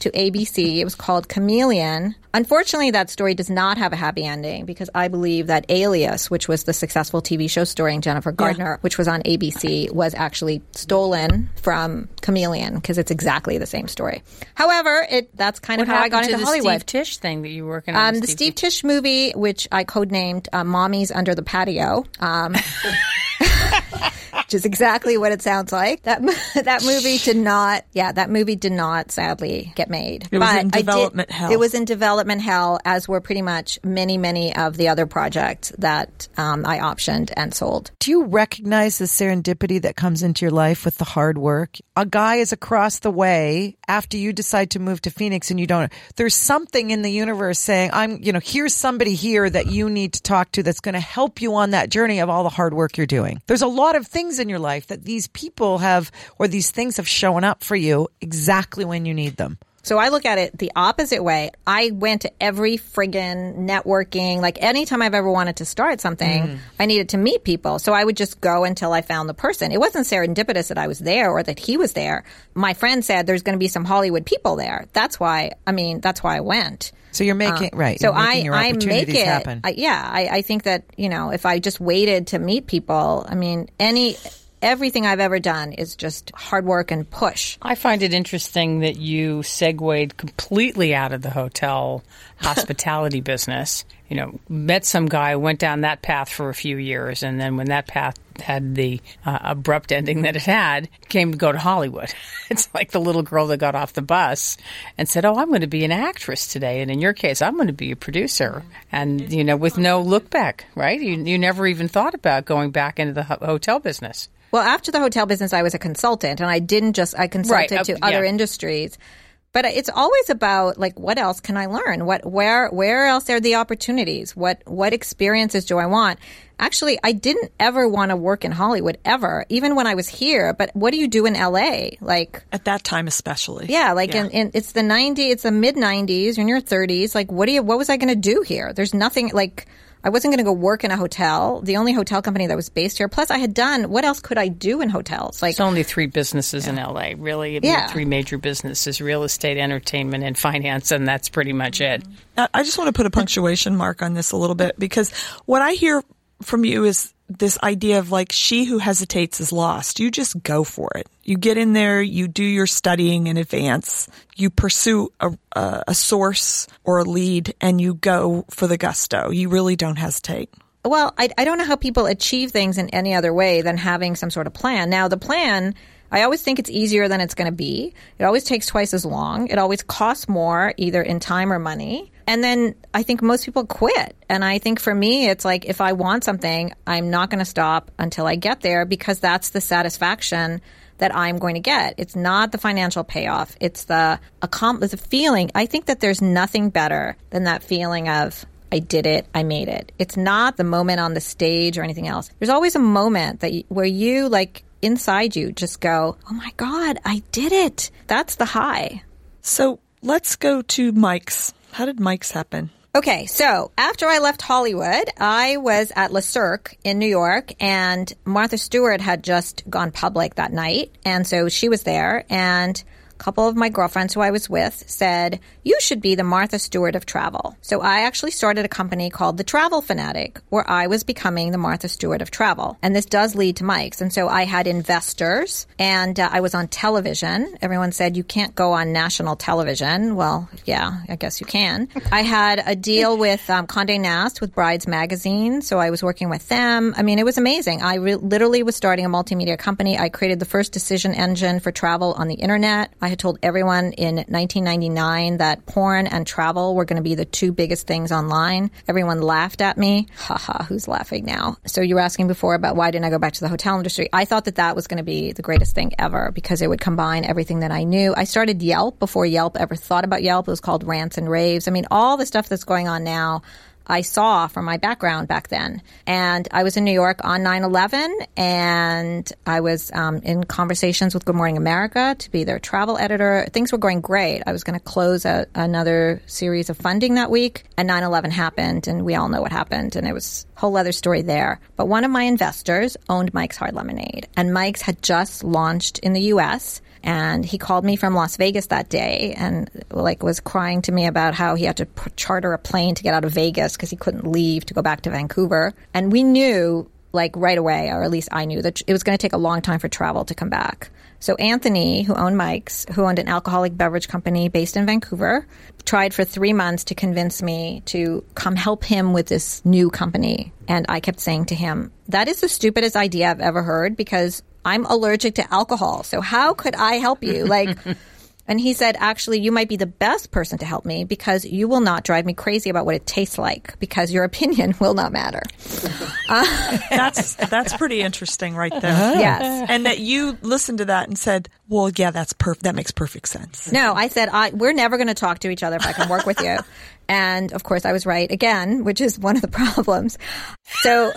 to A B C. It was called Chameleon. Unfortunately, that story does not have a happy ending because I believe that Alias, which was the successful T V show starring Jennifer Garner, yeah. which was on A B C, was actually stolen from Chameleon because it's exactly the same story. However, it that's kind of what how I got into Hollywood. What happened to the Steve Tisch thing that you were working on? Um, the Steve, Steve Tisch movie, which I codenamed uh, Mommies Under the Patio. Um Which is exactly what it sounds like. That that movie did not, yeah, that movie did not sadly get made. It was but in development I did, hell. It was in development hell, as were pretty much many, many of the other projects that um, I optioned and sold. Do you recognize the serendipity that comes into your life with the hard work? A guy is across the way after you decide to move to Phoenix and you don't. There's something in the universe saying, I'm, you know, here's somebody here that you need to talk to that's going to help you on that journey of all the hard work you're doing. There's a lot of things in your life that these people have, or these things have shown up for you exactly when you need them. So I look at it the opposite way. I went to every friggin' networking, like anytime I've ever wanted to start something, mm. I needed to meet people. So I would just go until I found the person. It wasn't serendipitous that I was there or that he was there. My friend said there's going to be some Hollywood people there. That's why, I mean, that's why I went. So you're making, um, right. So I, I make it. Happen. I, yeah. I, I think that, you know, if I just waited to meet people, I mean, any... Everything I've ever done is just hard work and push. I find it interesting that you segued completely out of the hotel hospitality business. You know, met some guy, went down that path for a few years, and then when that path had the uh, abrupt ending that it had, came to go to Hollywood. It's like the little girl that got off the bus and said, oh, I'm going to be an actress today, and in your case, I'm going to be a producer. And, you know, with no look back, right? You, you never even thought about going back into the ho- hotel business. Well, after the hotel business, I was a consultant, and I didn't just – I consulted right, uh, to other yeah. industries. But it's always about, like, what else can I learn? What, where, where else are the opportunities? What, what experiences do I want? Actually, I didn't ever want to work in Hollywood ever, even when I was here. But what do you do in L A? Like at that time, especially. Yeah, like yeah. In, in it's the nineties, it's the mid nineties, in your thirties. Like, what do you? What was I going to do here? There's nothing like. I wasn't going to go work in a hotel, the only hotel company that was based here. Plus, I had done – what else could I do in hotels? Like, it's only three businesses yeah. in L A, really. Yeah. Three major businesses, real estate, entertainment, and finance, and that's pretty much it. I just want to put a punctuation mark on this a little bit because what I hear from you is this idea of like she who hesitates is lost. You just go for it. You get in there, you do your studying in advance, you pursue a, a, a source or a lead, and you go for the gusto. You really don't hesitate. Well, I, I don't know how people achieve things in any other way than having some sort of plan. Now, the plan, I always think it's easier than it's going to be. It always takes twice as long. It always costs more, either in time or money. And then I think most people quit. And I think for me, it's like if I want something, I'm not going to stop until I get there because that's the satisfaction that I'm going to get. It's not the financial payoff. It's the, the feeling. I think that there's nothing better than that feeling of I did it. I made it. It's not the moment on the stage or anything else. There's always a moment that you, where you like inside you just go, oh, my God, I did it. That's the high. So let's go to Mike's. How did Mike's happen? Okay, so after I left Hollywood, I was at Le Cirque in New York, and Martha Stewart had just gone public that night, and so she was there, and a couple of my girlfriends who I was with said, you should be the Martha Stewart of travel. So I actually started a company called The Travel Fanatic, where I was becoming the Martha Stewart of travel, and this does lead to Mike's, and so I had investors, and uh, I was on television. Everyone said, you can't go on national television. Well, yeah, I guess you can. I had a deal with um, Condé Nast, with Brides Magazine, so I was working with them. I mean, it was amazing. I re- literally was starting a multimedia company. I created the first decision engine for travel on the internet. I had told everyone in nineteen ninety-nine that porn and travel were going to be the two biggest things online. Everyone laughed at me. Ha ha, who's laughing now? So you were asking before about why didn't I go back to the hotel industry. I thought that that was going to be the greatest thing ever because it would combine everything that I knew. I started Yelp before Yelp ever thought about Yelp. It was called Rants and Raves. I mean, all the stuff that's going on now, I saw from my background back then. And I was in New York on nine eleven, and I was um, in conversations with Good Morning America to be their travel editor. Things were going great. I was going to close a, another series of funding that week, and nine eleven happened, and we all know what happened, and it was a whole other story there. But one of my investors owned Mike's Hard Lemonade, and Mike's had just launched in the U S, And he called me from Las Vegas that day and, like, was crying to me about how he had to p- charter a plane to get out of Vegas because he couldn't leave to go back to Vancouver. And we knew, like, right away, or at least I knew, that it was going to take a long time for travel to come back. So Anthony, who owned Mike's, who owned an alcoholic beverage company based in Vancouver, tried for three months to convince me to come help him with this new company. And I kept saying to him, that is the stupidest idea I've ever heard, because I'm allergic to alcohol. So how could I help you? Like, and he said, actually, you might be the best person to help me, because you will not drive me crazy about what it tastes like, because your opinion will not matter. Uh, that's that's pretty interesting right there. Yes. And that you listened to that and said, well, yeah, that's perf- that makes perfect sense. No, I said, I, we're never going to talk to each other if I can work with you. And, of course, I was right again, which is one of the problems. So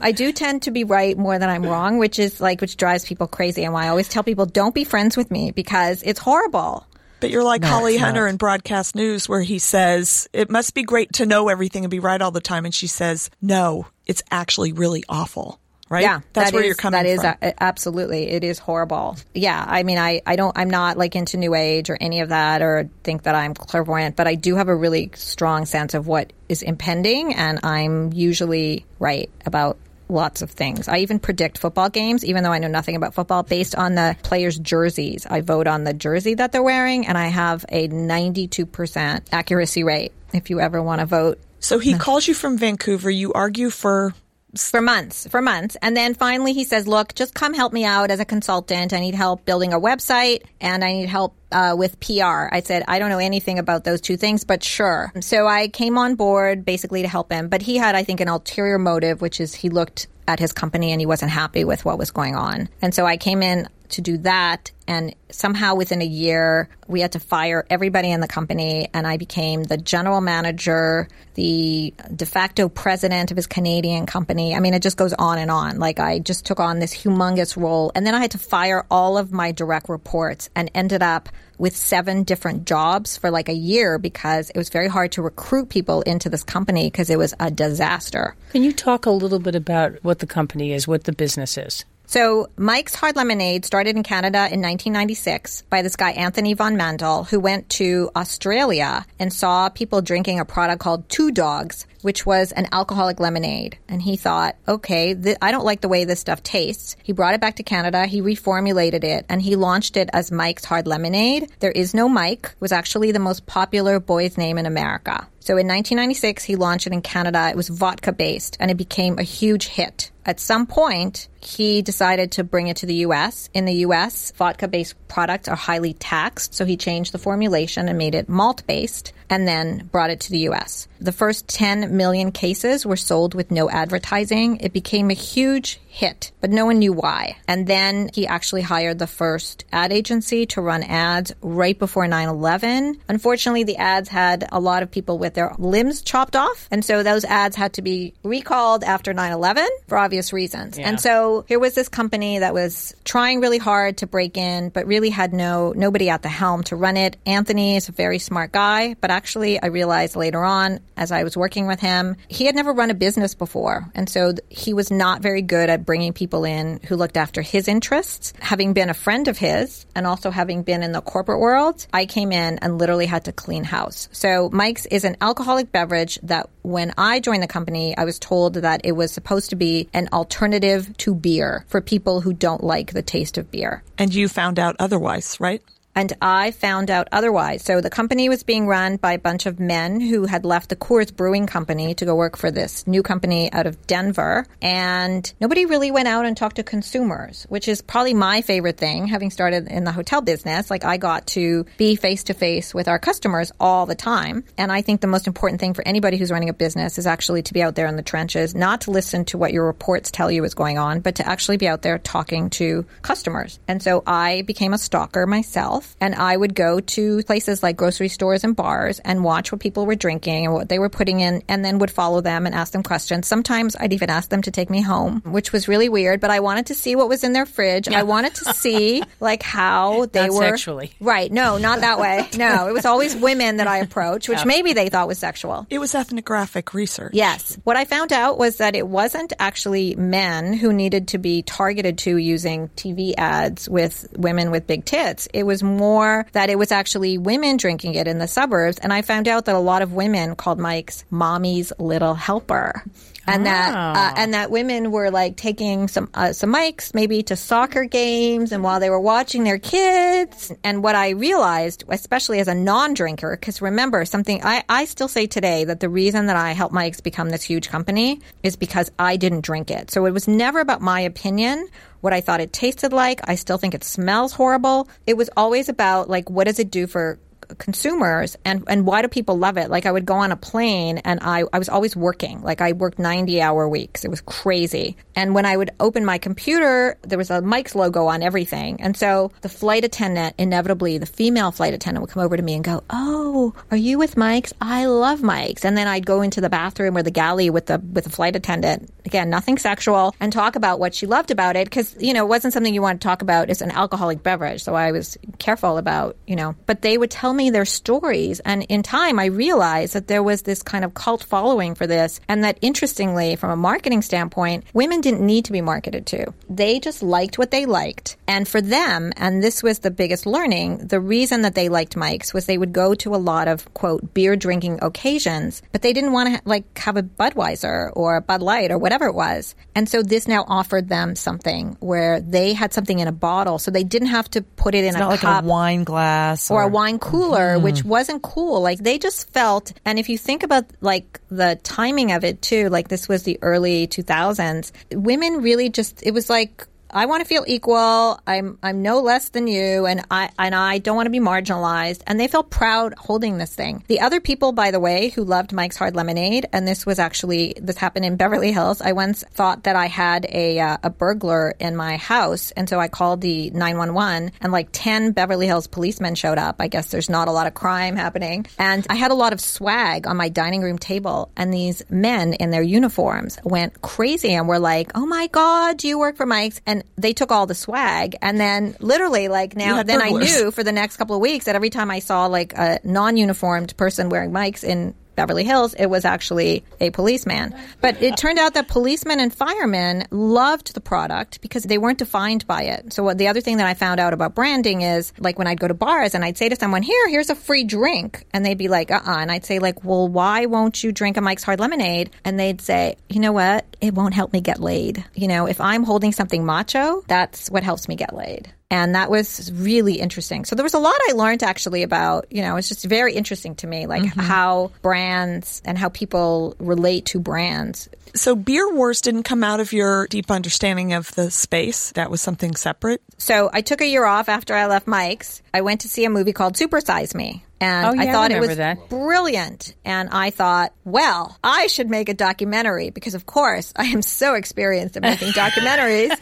I do tend to be right more than I'm wrong, which is like, which drives people crazy. And why I always tell people, don't be friends with me, because it's horrible. But you're like no, Holly Hunter in Broadcast News, where he says, it must be great to know everything and be right all the time. And she says, no, it's actually really awful. Right? Yeah. That's that where is, you're coming that from. That is, absolutely. It is horrible. Yeah. I mean, I, I don't, I'm not like into New Age or any of that, or think that I'm clairvoyant, but I do have a really strong sense of what is impending, and I'm usually right about lots of things. I even predict football games, even though I know nothing about football, based on the players' jerseys. I vote on the jersey that they're wearing, and I have a ninety-two percent accuracy rate if you ever want to vote. So he calls you from Vancouver. You argue for... For months, for months. And then finally he says, look, just come help me out as a consultant. I need help building a website, and I need help uh, with P R. I said, I don't know anything about those two things, but sure. So I came on board basically to help him. But he had, I think, an ulterior motive, which is he looked at his company and he wasn't happy with what was going on. And so I came in to do that. And somehow within a year, we had to fire everybody in the company. And I became the general manager, the de facto president of his Canadian company. I mean, it just goes on and on. Like, I just took on this humongous role. And then I had to fire all of my direct reports and ended up with seven different jobs for like a year, because it was very hard to recruit people into this company because it was a disaster. Can you talk a little bit about what the company is, what the business is? So Mike's Hard Lemonade started in Canada in nineteen ninety-six by this guy, Anthony von Mandel, who went to Australia and saw people drinking a product called Two Dogs, which was an alcoholic lemonade. And he thought, okay, th- I don't like the way this stuff tastes. He brought it back to Canada. He reformulated it, and he launched it as Mike's Hard Lemonade. There Is No Mike was actually the most popular boy's name in America. So in nineteen ninety-six, he launched it in Canada. It was vodka-based, and it became a huge hit. At some point, he decided to bring it to the U S. In the U S, vodka-based products are highly taxed, so he changed the formulation and made it malt-based, and then brought it to the U S. The first ten million cases were sold with no advertising. It became a huge hit, but no one knew why. And then he actually hired the first ad agency to run ads right before nine eleven. Unfortunately, the ads had a lot of people with their limbs chopped off, and so those ads had to be recalled after nine eleven for obvious reasons. Yeah. And so here was this company that was trying really hard to break in, but really had no nobody at the helm to run it. Anthony is a very smart guy, but actually I realized later on, as I was working with him, he had never run a business before, and so th- he was not very good at bringing people in who looked after his interests. Having been a friend of his, and also having been in the corporate world, I came in and literally had to clean house. So Mike's is an alcoholic beverage that when I joined the company, I was told that it was supposed to be an alternative to beer for people who don't like the taste of beer. And you found out otherwise, right? And I found out otherwise. So the company was being run by a bunch of men who had left the Coors Brewing Company to go work for this new company out of Denver. And nobody really went out and talked to consumers, which is probably my favorite thing, having started in the hotel business. Like, I got to be face-to-face with our customers all the time. And I think the most important thing for anybody who's running a business is actually to be out there in the trenches, not to listen to what your reports tell you is going on, but to actually be out there talking to customers. And so I became a stalker myself. myself, and I would go to places like grocery stores and bars and watch what people were drinking and what they were putting in, and then would follow them and ask them questions. Sometimes I'd even ask them to take me home, which was really weird, but I wanted to see what was in their fridge. Yeah. I wanted to see like how they not were sexually. Right. No, not that way. No, it was always women that I approached, which yeah. maybe they thought was sexual. It was ethnographic research. Yes. What I found out was that it wasn't actually men who needed to be targeted to using T V ads with women with big tits. It was more that it was actually women drinking it in the suburbs. And I found out that a lot of women called Mike's Mommy's Little Helper. And oh. that uh, and that women were like taking some uh, some mics maybe to soccer games and while they were watching their kids. And what I realized, especially as a non-drinker, because remember something I, I still say today that the reason that I helped Mike's become this huge company is because I didn't drink it. So it was never about my opinion, what I thought it tasted like. I still think it smells horrible. It was always about like, what does it do for consumers and and why do people love it? Like I would go on a plane and I, I was always working. Like I worked ninety hour weeks. It was crazy. And when I would open my computer, there was a Mike's logo on everything. And so the flight attendant, inevitably the female flight attendant would come over to me and go, "Oh, are you with Mike's? I love Mike's." And then I'd go into the bathroom or the galley with the with the flight attendant. Again, nothing sexual, and talk about what she loved about it because, you know, it wasn't something you want to talk about. It's an alcoholic beverage. So I was careful about, you know, but they would tell me their stories. And in time, I realized that there was this kind of cult following for this. And that interestingly, from a marketing standpoint, women didn't need to be marketed to. They just liked what they liked. And for them, and this was the biggest learning, the reason that they liked Mike's was they would go to a lot of, quote, beer drinking occasions, but they didn't want to, like, have a Budweiser or a Bud Light or whatever it was. And so this now offered them something where they had something in a bottle. So they didn't have to put it in it's a not cup. Like a wine glass. Or, or a wine cooler. Cooler, which wasn't cool. Like they just felt, and if you think about like the timing of it too, like this was the early two thousands, women really just, it was like, I want to feel equal. I'm I'm no less than you, and I and I don't want to be marginalized. And they felt proud holding this thing. The other people, by the way, who loved Mike's Hard Lemonade, and this was actually this happened in Beverly Hills. I once thought that I had a uh, a burglar in my house, and so I called the nine one one, and like ten Beverly Hills policemen showed up. I guess there's not a lot of crime happening, and I had a lot of swag on my dining room table, and these men in their uniforms went crazy and were like, "Oh my God, do you work for Mike's?" And And they took all the swag, and then literally, like now, then burglars. I knew for the next couple of weeks that every time I saw like a non-uniformed person wearing Mike's in Beverly Hills, it was actually a policeman. But it turned out that policemen and firemen loved the product because they weren't defined by it. So what the other thing that I found out about branding is, like when I'd go to bars and I'd say to someone, here, here's a free drink. And they'd be like, uh-uh. And I'd say like, well, why won't you drink a Mike's Hard Lemonade? And they'd say, you know what? It won't help me get laid. You know, if I'm holding something macho, that's what helps me get laid. And that was really interesting. So there was a lot I learned actually about, you know, it's just very interesting to me, like mm-hmm. how brands and how people relate to brands. So Beer Wars didn't come out of your deep understanding of the space. That was something separate. So I took a year off after I left Mike's. I went to see a movie called Super Size Me. And oh, yeah, I thought I it was that. brilliant. And I thought, well, I should make a documentary because, of course, I am so experienced at making documentaries.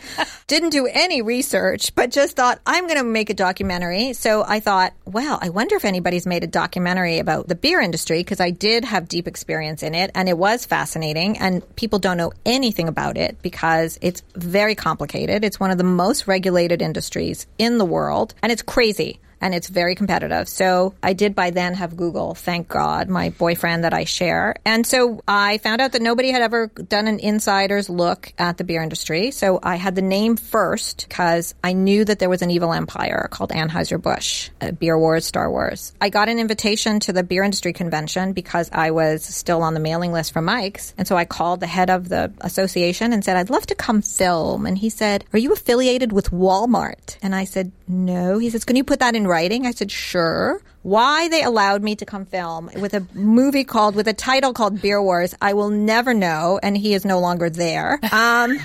Didn't do any research, but just thought, I'm going to make a documentary. So I thought, well, I wonder if anybody's made a documentary about the beer industry because I did have deep experience in it. And it was fascinating. And people don't know anything about it because it's very complicated. It's one of the most regulated industries in the world. And it's crazy. And it's very competitive. So I did by then have Google, thank God, my boyfriend that I share. And so I found out that nobody had ever done an insider's look at the beer industry. So I had the name first because I knew that there was an evil empire called Anheuser-Busch, uh, Beer Wars, Star Wars. I got an invitation to the beer industry convention because I was still on the mailing list for Mike's. And so I called the head of the association and said, I'd love to come film. And he said, are you affiliated with Walmart? And I said, no. He says, can you put that in writing? I said, sure. why they allowed me to come film with a movie called, with a title called Beer Wars, I will never know, and he is no longer there. Um,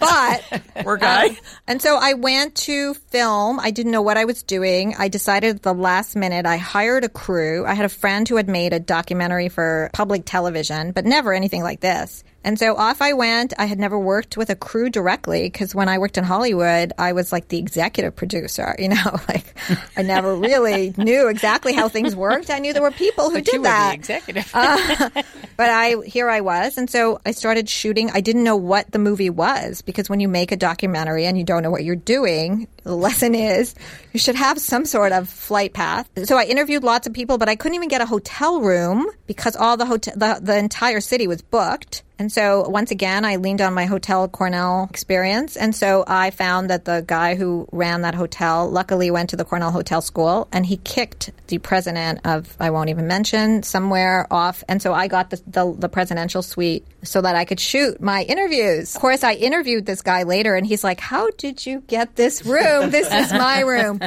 but... Poor guy. Um, and so I went to film. I didn't know what I was doing. I decided at the last minute, I hired a crew. I had a friend who had made a documentary for public television, but never anything like this. And so off I went. I had never worked with a crew directly because when I worked in Hollywood, I was like the executive producer, you know, like I never really knew exactly how things worked. I knew there were people who but did you were that. The executive. uh, but I here I was. And so I started shooting. I didn't know what the movie was because when you make a documentary and you don't know what you're doing, the lesson is you should have some sort of flight path. So I interviewed lots of people, but I couldn't even get a hotel room because all the hotel, the, the entire city was booked. And so once again, I leaned on my Hotel Cornell experience. And so I found that the guy who ran that hotel luckily went to the Cornell Hotel School and he kicked the president of, I won't even mention, somewhere off. And so I got the, the, the presidential suite so that I could shoot my interviews. Of course, I interviewed this guy later and he's like, how did you get this room? This is my room.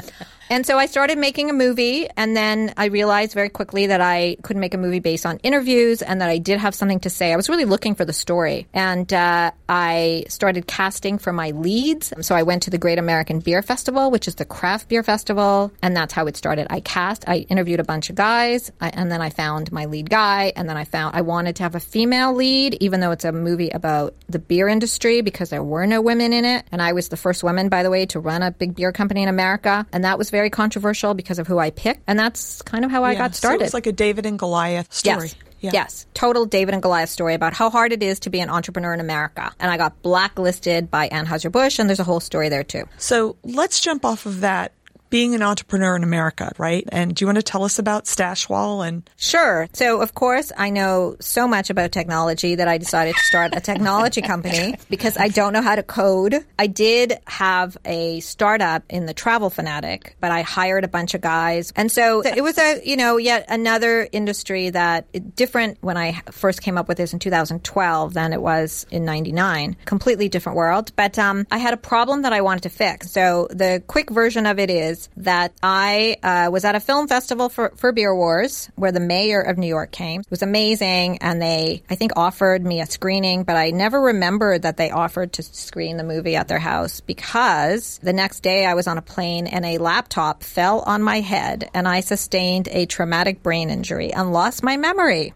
And so I started making a movie, and then I realized very quickly that I could make a movie based on interviews and that I did have something to say. I was really looking for the story. And uh, I started casting for my leads. So I went to the Great American Beer Festival, which is the craft beer festival, and that's how it started. I cast. I interviewed a bunch of guys, I, and then I found my lead guy, and then I found I wanted to have a female lead, even though it's a movie about the beer industry because there were no women in it. And I was the first woman, by the way, to run a big beer company in America, and that was very... very controversial because of who I picked. And that's kind of how I yeah, got started. So it's like a David and Goliath story. Yes. Yeah. Yes. Total David and Goliath story about how hard it is to be an entrepreneur in America. And I got blacklisted by Anheuser-Busch, and there's a whole story there too. So let's jump off of that. Being an entrepreneur in America, right? And do you want to tell us about Stashwall? And sure. So, of course, I know so much about technology that I decided to start a technology company because I don't know how to code. I did have a startup in the Travel Fanatic, but I hired a bunch of guys. And so it was a, you know, yet another industry that different when I first came up with this in two thousand twelve than it was in ninety-nine. Completely different world. But um, I had a problem that I wanted to fix. So the quick version of it is that I uh, was at a film festival for, for Beer Wars, where the mayor of New York came. It was amazing, and they, I think, offered me a screening, but I never remembered that they offered to screen the movie at their house because the next day I was on a plane and a laptop fell on my head, and I sustained a traumatic brain injury and lost my memory.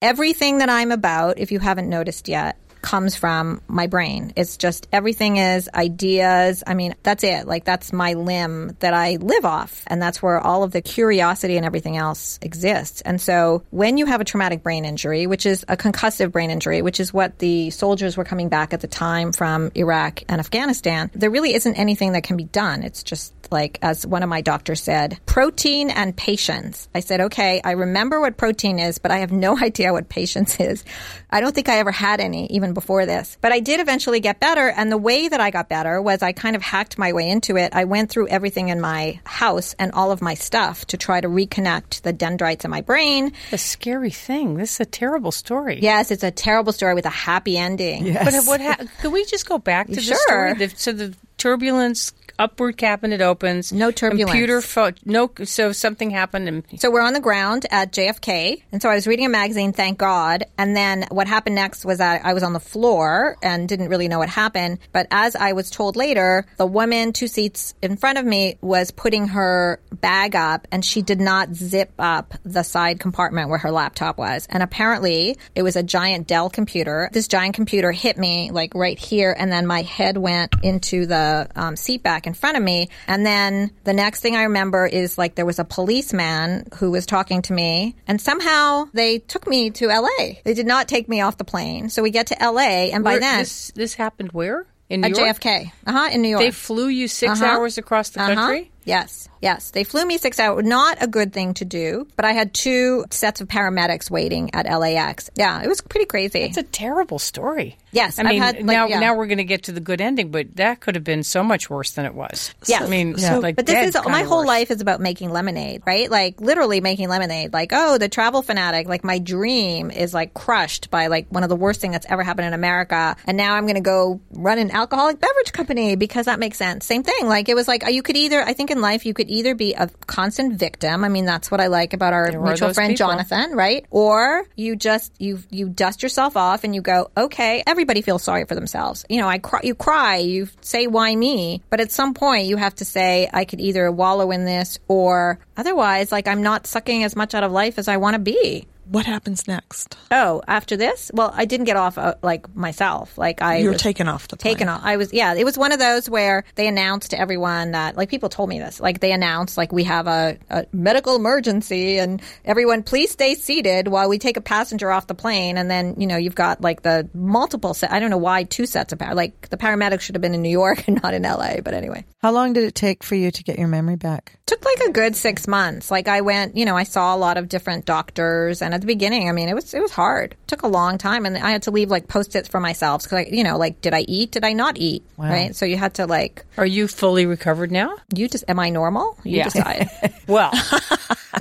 Everything that I'm about, if you haven't noticed yet, comes from my brain. It's just everything is ideas. I mean, that's it. Like, that's my limb that I live off. And that's where all of the curiosity and everything else exists. And so when you have a traumatic brain injury, which is a concussive brain injury, which is what the soldiers were coming back at the time from Iraq and Afghanistan, there really isn't anything that can be done. It's just like, as one of my doctors said, protein and patience. I said, okay, I remember what protein is, but I have no idea what patience is. I don't think I ever had any, even before this. But I did eventually get better. And the way that I got better was I kind of hacked my way into it. I went through everything in my house and all of my stuff to try to reconnect the dendrites in my brain. A scary thing. This is a terrible story. Yes, it's a terrible story with a happy ending. Yes. But what ha- can we just go back to sure. the story? The, so the turbulence... Upward cabinet opens. No turbulence. Computer phone. No. So something happened. And- so we're on the ground at J F K. And so I was reading a magazine, thank God. And then what happened next was that I was on the floor and didn't really know what happened. But as I was told later, the woman two seats in front of me was putting her bag up and she did not zip up the side compartment where her laptop was. And apparently it was a giant Dell computer. This giant computer hit me like right here. And then my head went into the um, seat back in front of me. And then the next thing I remember is like there was a policeman who was talking to me and somehow they took me to L A. They did not take me off the plane. So we get to L A and by where, then... This, this happened where? In New York? At J F K. Uh-huh, in New York. They flew you six uh-huh. hours across the uh-huh. country? Yes. Yes. They flew me six hours. Not a good thing to do, but I had two sets of paramedics waiting at L A X. Yeah, it was pretty crazy. It's a terrible story. Yes. I mean, I've had, like, now, yeah. now we're going to get to the good ending, but that could have been so much worse than it was. Yeah. I mean, so, like, but this is my whole worse. life is about making lemonade, right? Like literally making lemonade. Like, oh, the Travel Fanatic, like my dream is like crushed by like one of the worst things that's ever happened in America. And now I'm going to go run an alcoholic beverage company because that makes sense. Same thing. Like it was like, you could either, I think in life, you could either be a constant victim. I mean, that's what I like about our there mutual friend people. Jonathan, right? Or you just, you you dust yourself off and you go, okay, everybody feels sorry for themselves. You know, I cry, you cry, you say, why me? But at some point you have to say, I could either wallow in this or otherwise, like, I'm not sucking as much out of life as I want to be. What happens next? Oh, after this? Well, I didn't get off, uh, like, myself. Like, I You were was taken off the plane. Taken off. I was, yeah. It was one of those where they announced to everyone that, like, people told me this. Like, they announced, like, we have a, a medical emergency and everyone, please stay seated while we take a passenger off the plane. And then, you know, you've got, like, the multiple set. I don't know why two sets of, par- like, the paramedics should have been in New York and not in L A, but anyway. How long did it take for you to get your memory back? Took, like, a good six months. Like, I went, you know, I saw a lot of different doctors and at the beginning, I mean, it was it was hard. It took a long time. And I had to leave, like, post-its for myself. Because, like, you know, like, did I eat? Did I not eat? Wow. Right? So you had to, like... Are you fully recovered now? You just... Am I normal? You yeah. decide. Well,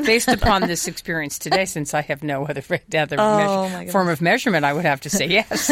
based upon this experience today, since I have no other, other oh, measure, form of measurement, I would have to say yes.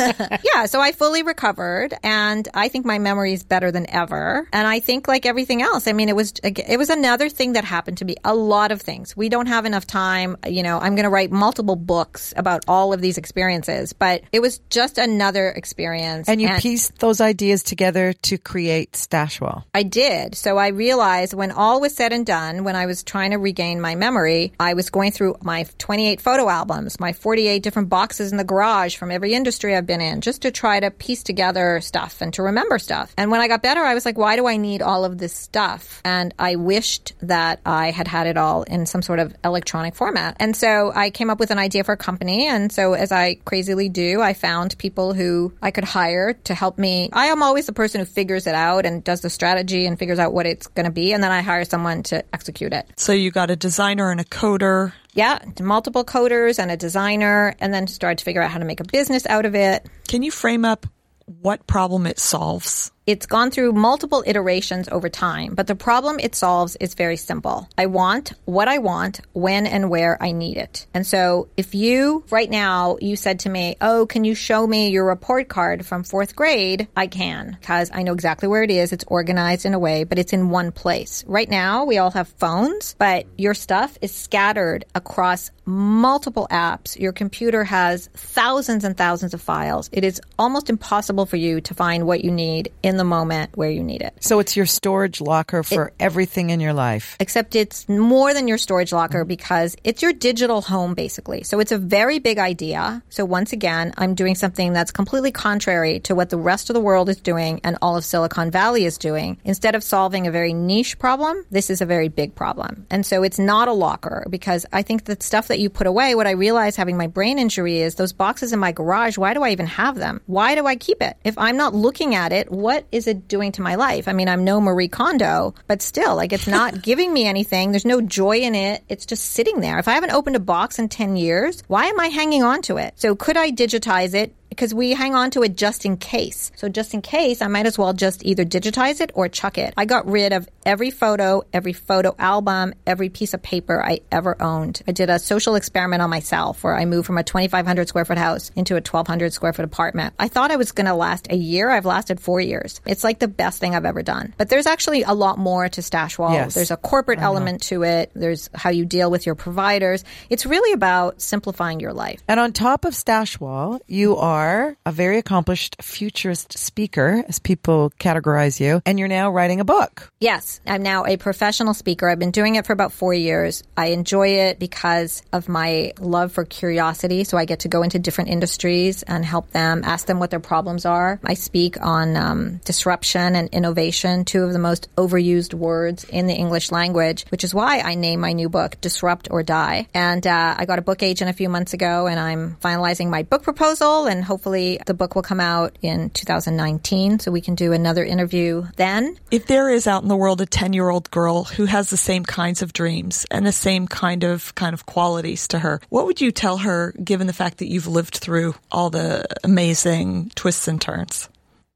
Yeah, so I fully recovered. And I think my memory is better than ever. And I think, like everything else, I mean, it was it was another thing that happened to me. A lot of things. We don't have enough time. You know, I'm going to write multiple... multiple books about all of these experiences, but it was just another experience. And you and pieced those ideas together to create Stashwall. I did. So I realized when all was said and done, when I was trying to regain my memory, I was going through my twenty-eight photo albums, my forty-eight different boxes in the garage from every industry I've been in, just to try to piece together stuff and to remember stuff. And when I got better, I was like, why do I need all of this stuff? And I wished that I had had it all in some sort of electronic format. And so I came up with with an idea for a company. And so as I crazily do, I found people who I could hire to help me. I am always the person who figures it out and does the strategy and figures out what it's going to be. And then I hire someone to execute it. So you got a designer and a coder. Yeah, multiple coders and a designer, and then started to figure out how to make a business out of it. Can you frame up what problem it solves? It's gone through multiple iterations over time, but the problem it solves is very simple. I want what I want, when and where I need it. And so if you, right now, you said to me, oh, can you show me your report card from fourth grade? I can, because I know exactly where it is. It's organized in a way, but it's in one place. Right now, we all have phones, but your stuff is scattered across multiple apps. Your computer has thousands and thousands of files. It is almost impossible for you to find what you need in in the moment where you need it. So it's your storage locker for it, everything in your life. Except it's more than your storage locker because it's your digital home, basically. So it's a very big idea. So once again, I'm doing something that's completely contrary to what the rest of the world is doing and all of Silicon Valley is doing. Instead of solving a very niche problem, this is a very big problem. And so it's not a locker because I think that stuff that you put away, what I realized having my brain injury is those boxes in my garage, why do I even have them? Why do I keep it? If I'm not looking at it, what What is it doing to my life? I mean, I'm no Marie Kondo, but still, like, it's not giving me anything. There's no joy in it. It's just sitting there. If I haven't opened a box in ten years, why am I hanging on to it? So could I digitize it? Because we hang on to it just in case. So just in case, I might as well just either digitize it or chuck it. I got rid of every photo, every photo album, every piece of paper I ever owned. I did a social experiment on myself where I moved from a twenty-five hundred square foot house into a twelve hundred square foot apartment. I thought I was going to last a year. I've lasted four years. It's like the best thing I've ever done. But there's actually a lot more to Stashwall. Yes. There's a corporate element to it. There's how you deal with your providers. It's really about simplifying your life. And on top of Stashwall, you are a very accomplished futurist speaker, as people categorize you, and you're now writing a book. Yes, I'm now a professional speaker. I've been doing it for about four years. I enjoy it because of my love for curiosity, so I get to go into different industries and help them, ask them what their problems are. I speak on um, disruption and innovation, two of the most overused words in the English language, which is why I named my new book Disrupt or Die. And uh, I got a book agent a few months ago, and I'm finalizing my book proposal, and hopefully the book will come out in two thousand nineteen, so we can do another interview then. If there is out in the world a ten-year-old girl who has the same kinds of dreams and the same kind of kind of qualities to her, what would you tell her, given the fact that you've lived through all the amazing twists and turns?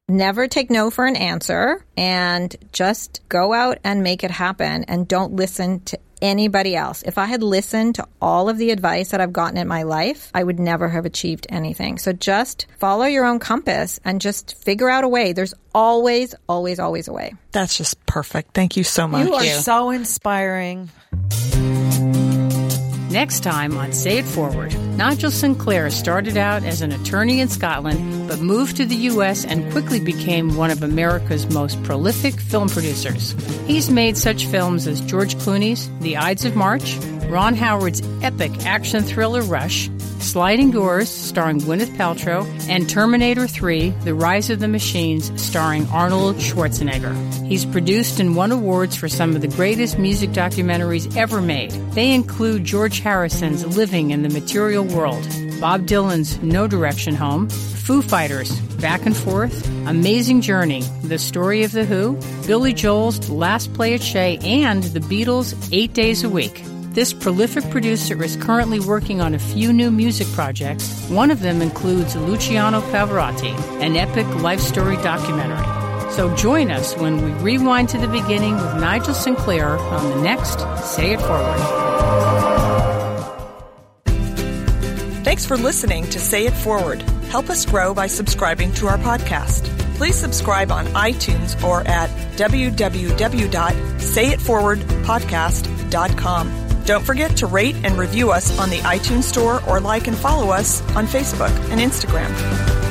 Never take no for an answer, and just go out and make it happen, and don't listen to anybody else. If I had listened to all of the advice that I've gotten in my life, I would never have achieved anything. So just follow your own compass and just figure out a way. There's always, always, always a way. That's just perfect. Thank you so much. You are so inspiring. Next time on Say It Forward, Nigel Sinclair started out as an attorney in Scotland, but moved to the U S and quickly became one of America's most prolific film producers. He's made such films as George Clooney's The Ides of March, Ron Howard's epic action thriller Rush, Sliding Doors, starring Gwyneth Paltrow, and Terminator three, The Rise of the Machines, starring Arnold Schwarzenegger. He's produced and won awards for some of the greatest music documentaries ever made. They include George Harrison's Living in the Material World, Bob Dylan's No Direction Home, Foo Fighters, Back and Forth, Amazing Journey, The Story of the Who, Billy Joel's Last Play at Shea, and The Beatles' Eight Days a Week. This prolific producer is currently working on a few new music projects. One of them includes Luciano Pavarotti, an epic life story documentary. So join us when we rewind to the beginning with Nigel Sinclair on the next Say It Forward. Thanks for listening to Say It Forward. Help us grow by subscribing to our podcast. Please subscribe on iTunes or at w w w dot say it forward podcast dot com. Don't forget to rate and review us on the iTunes Store or like and follow us on Facebook and Instagram.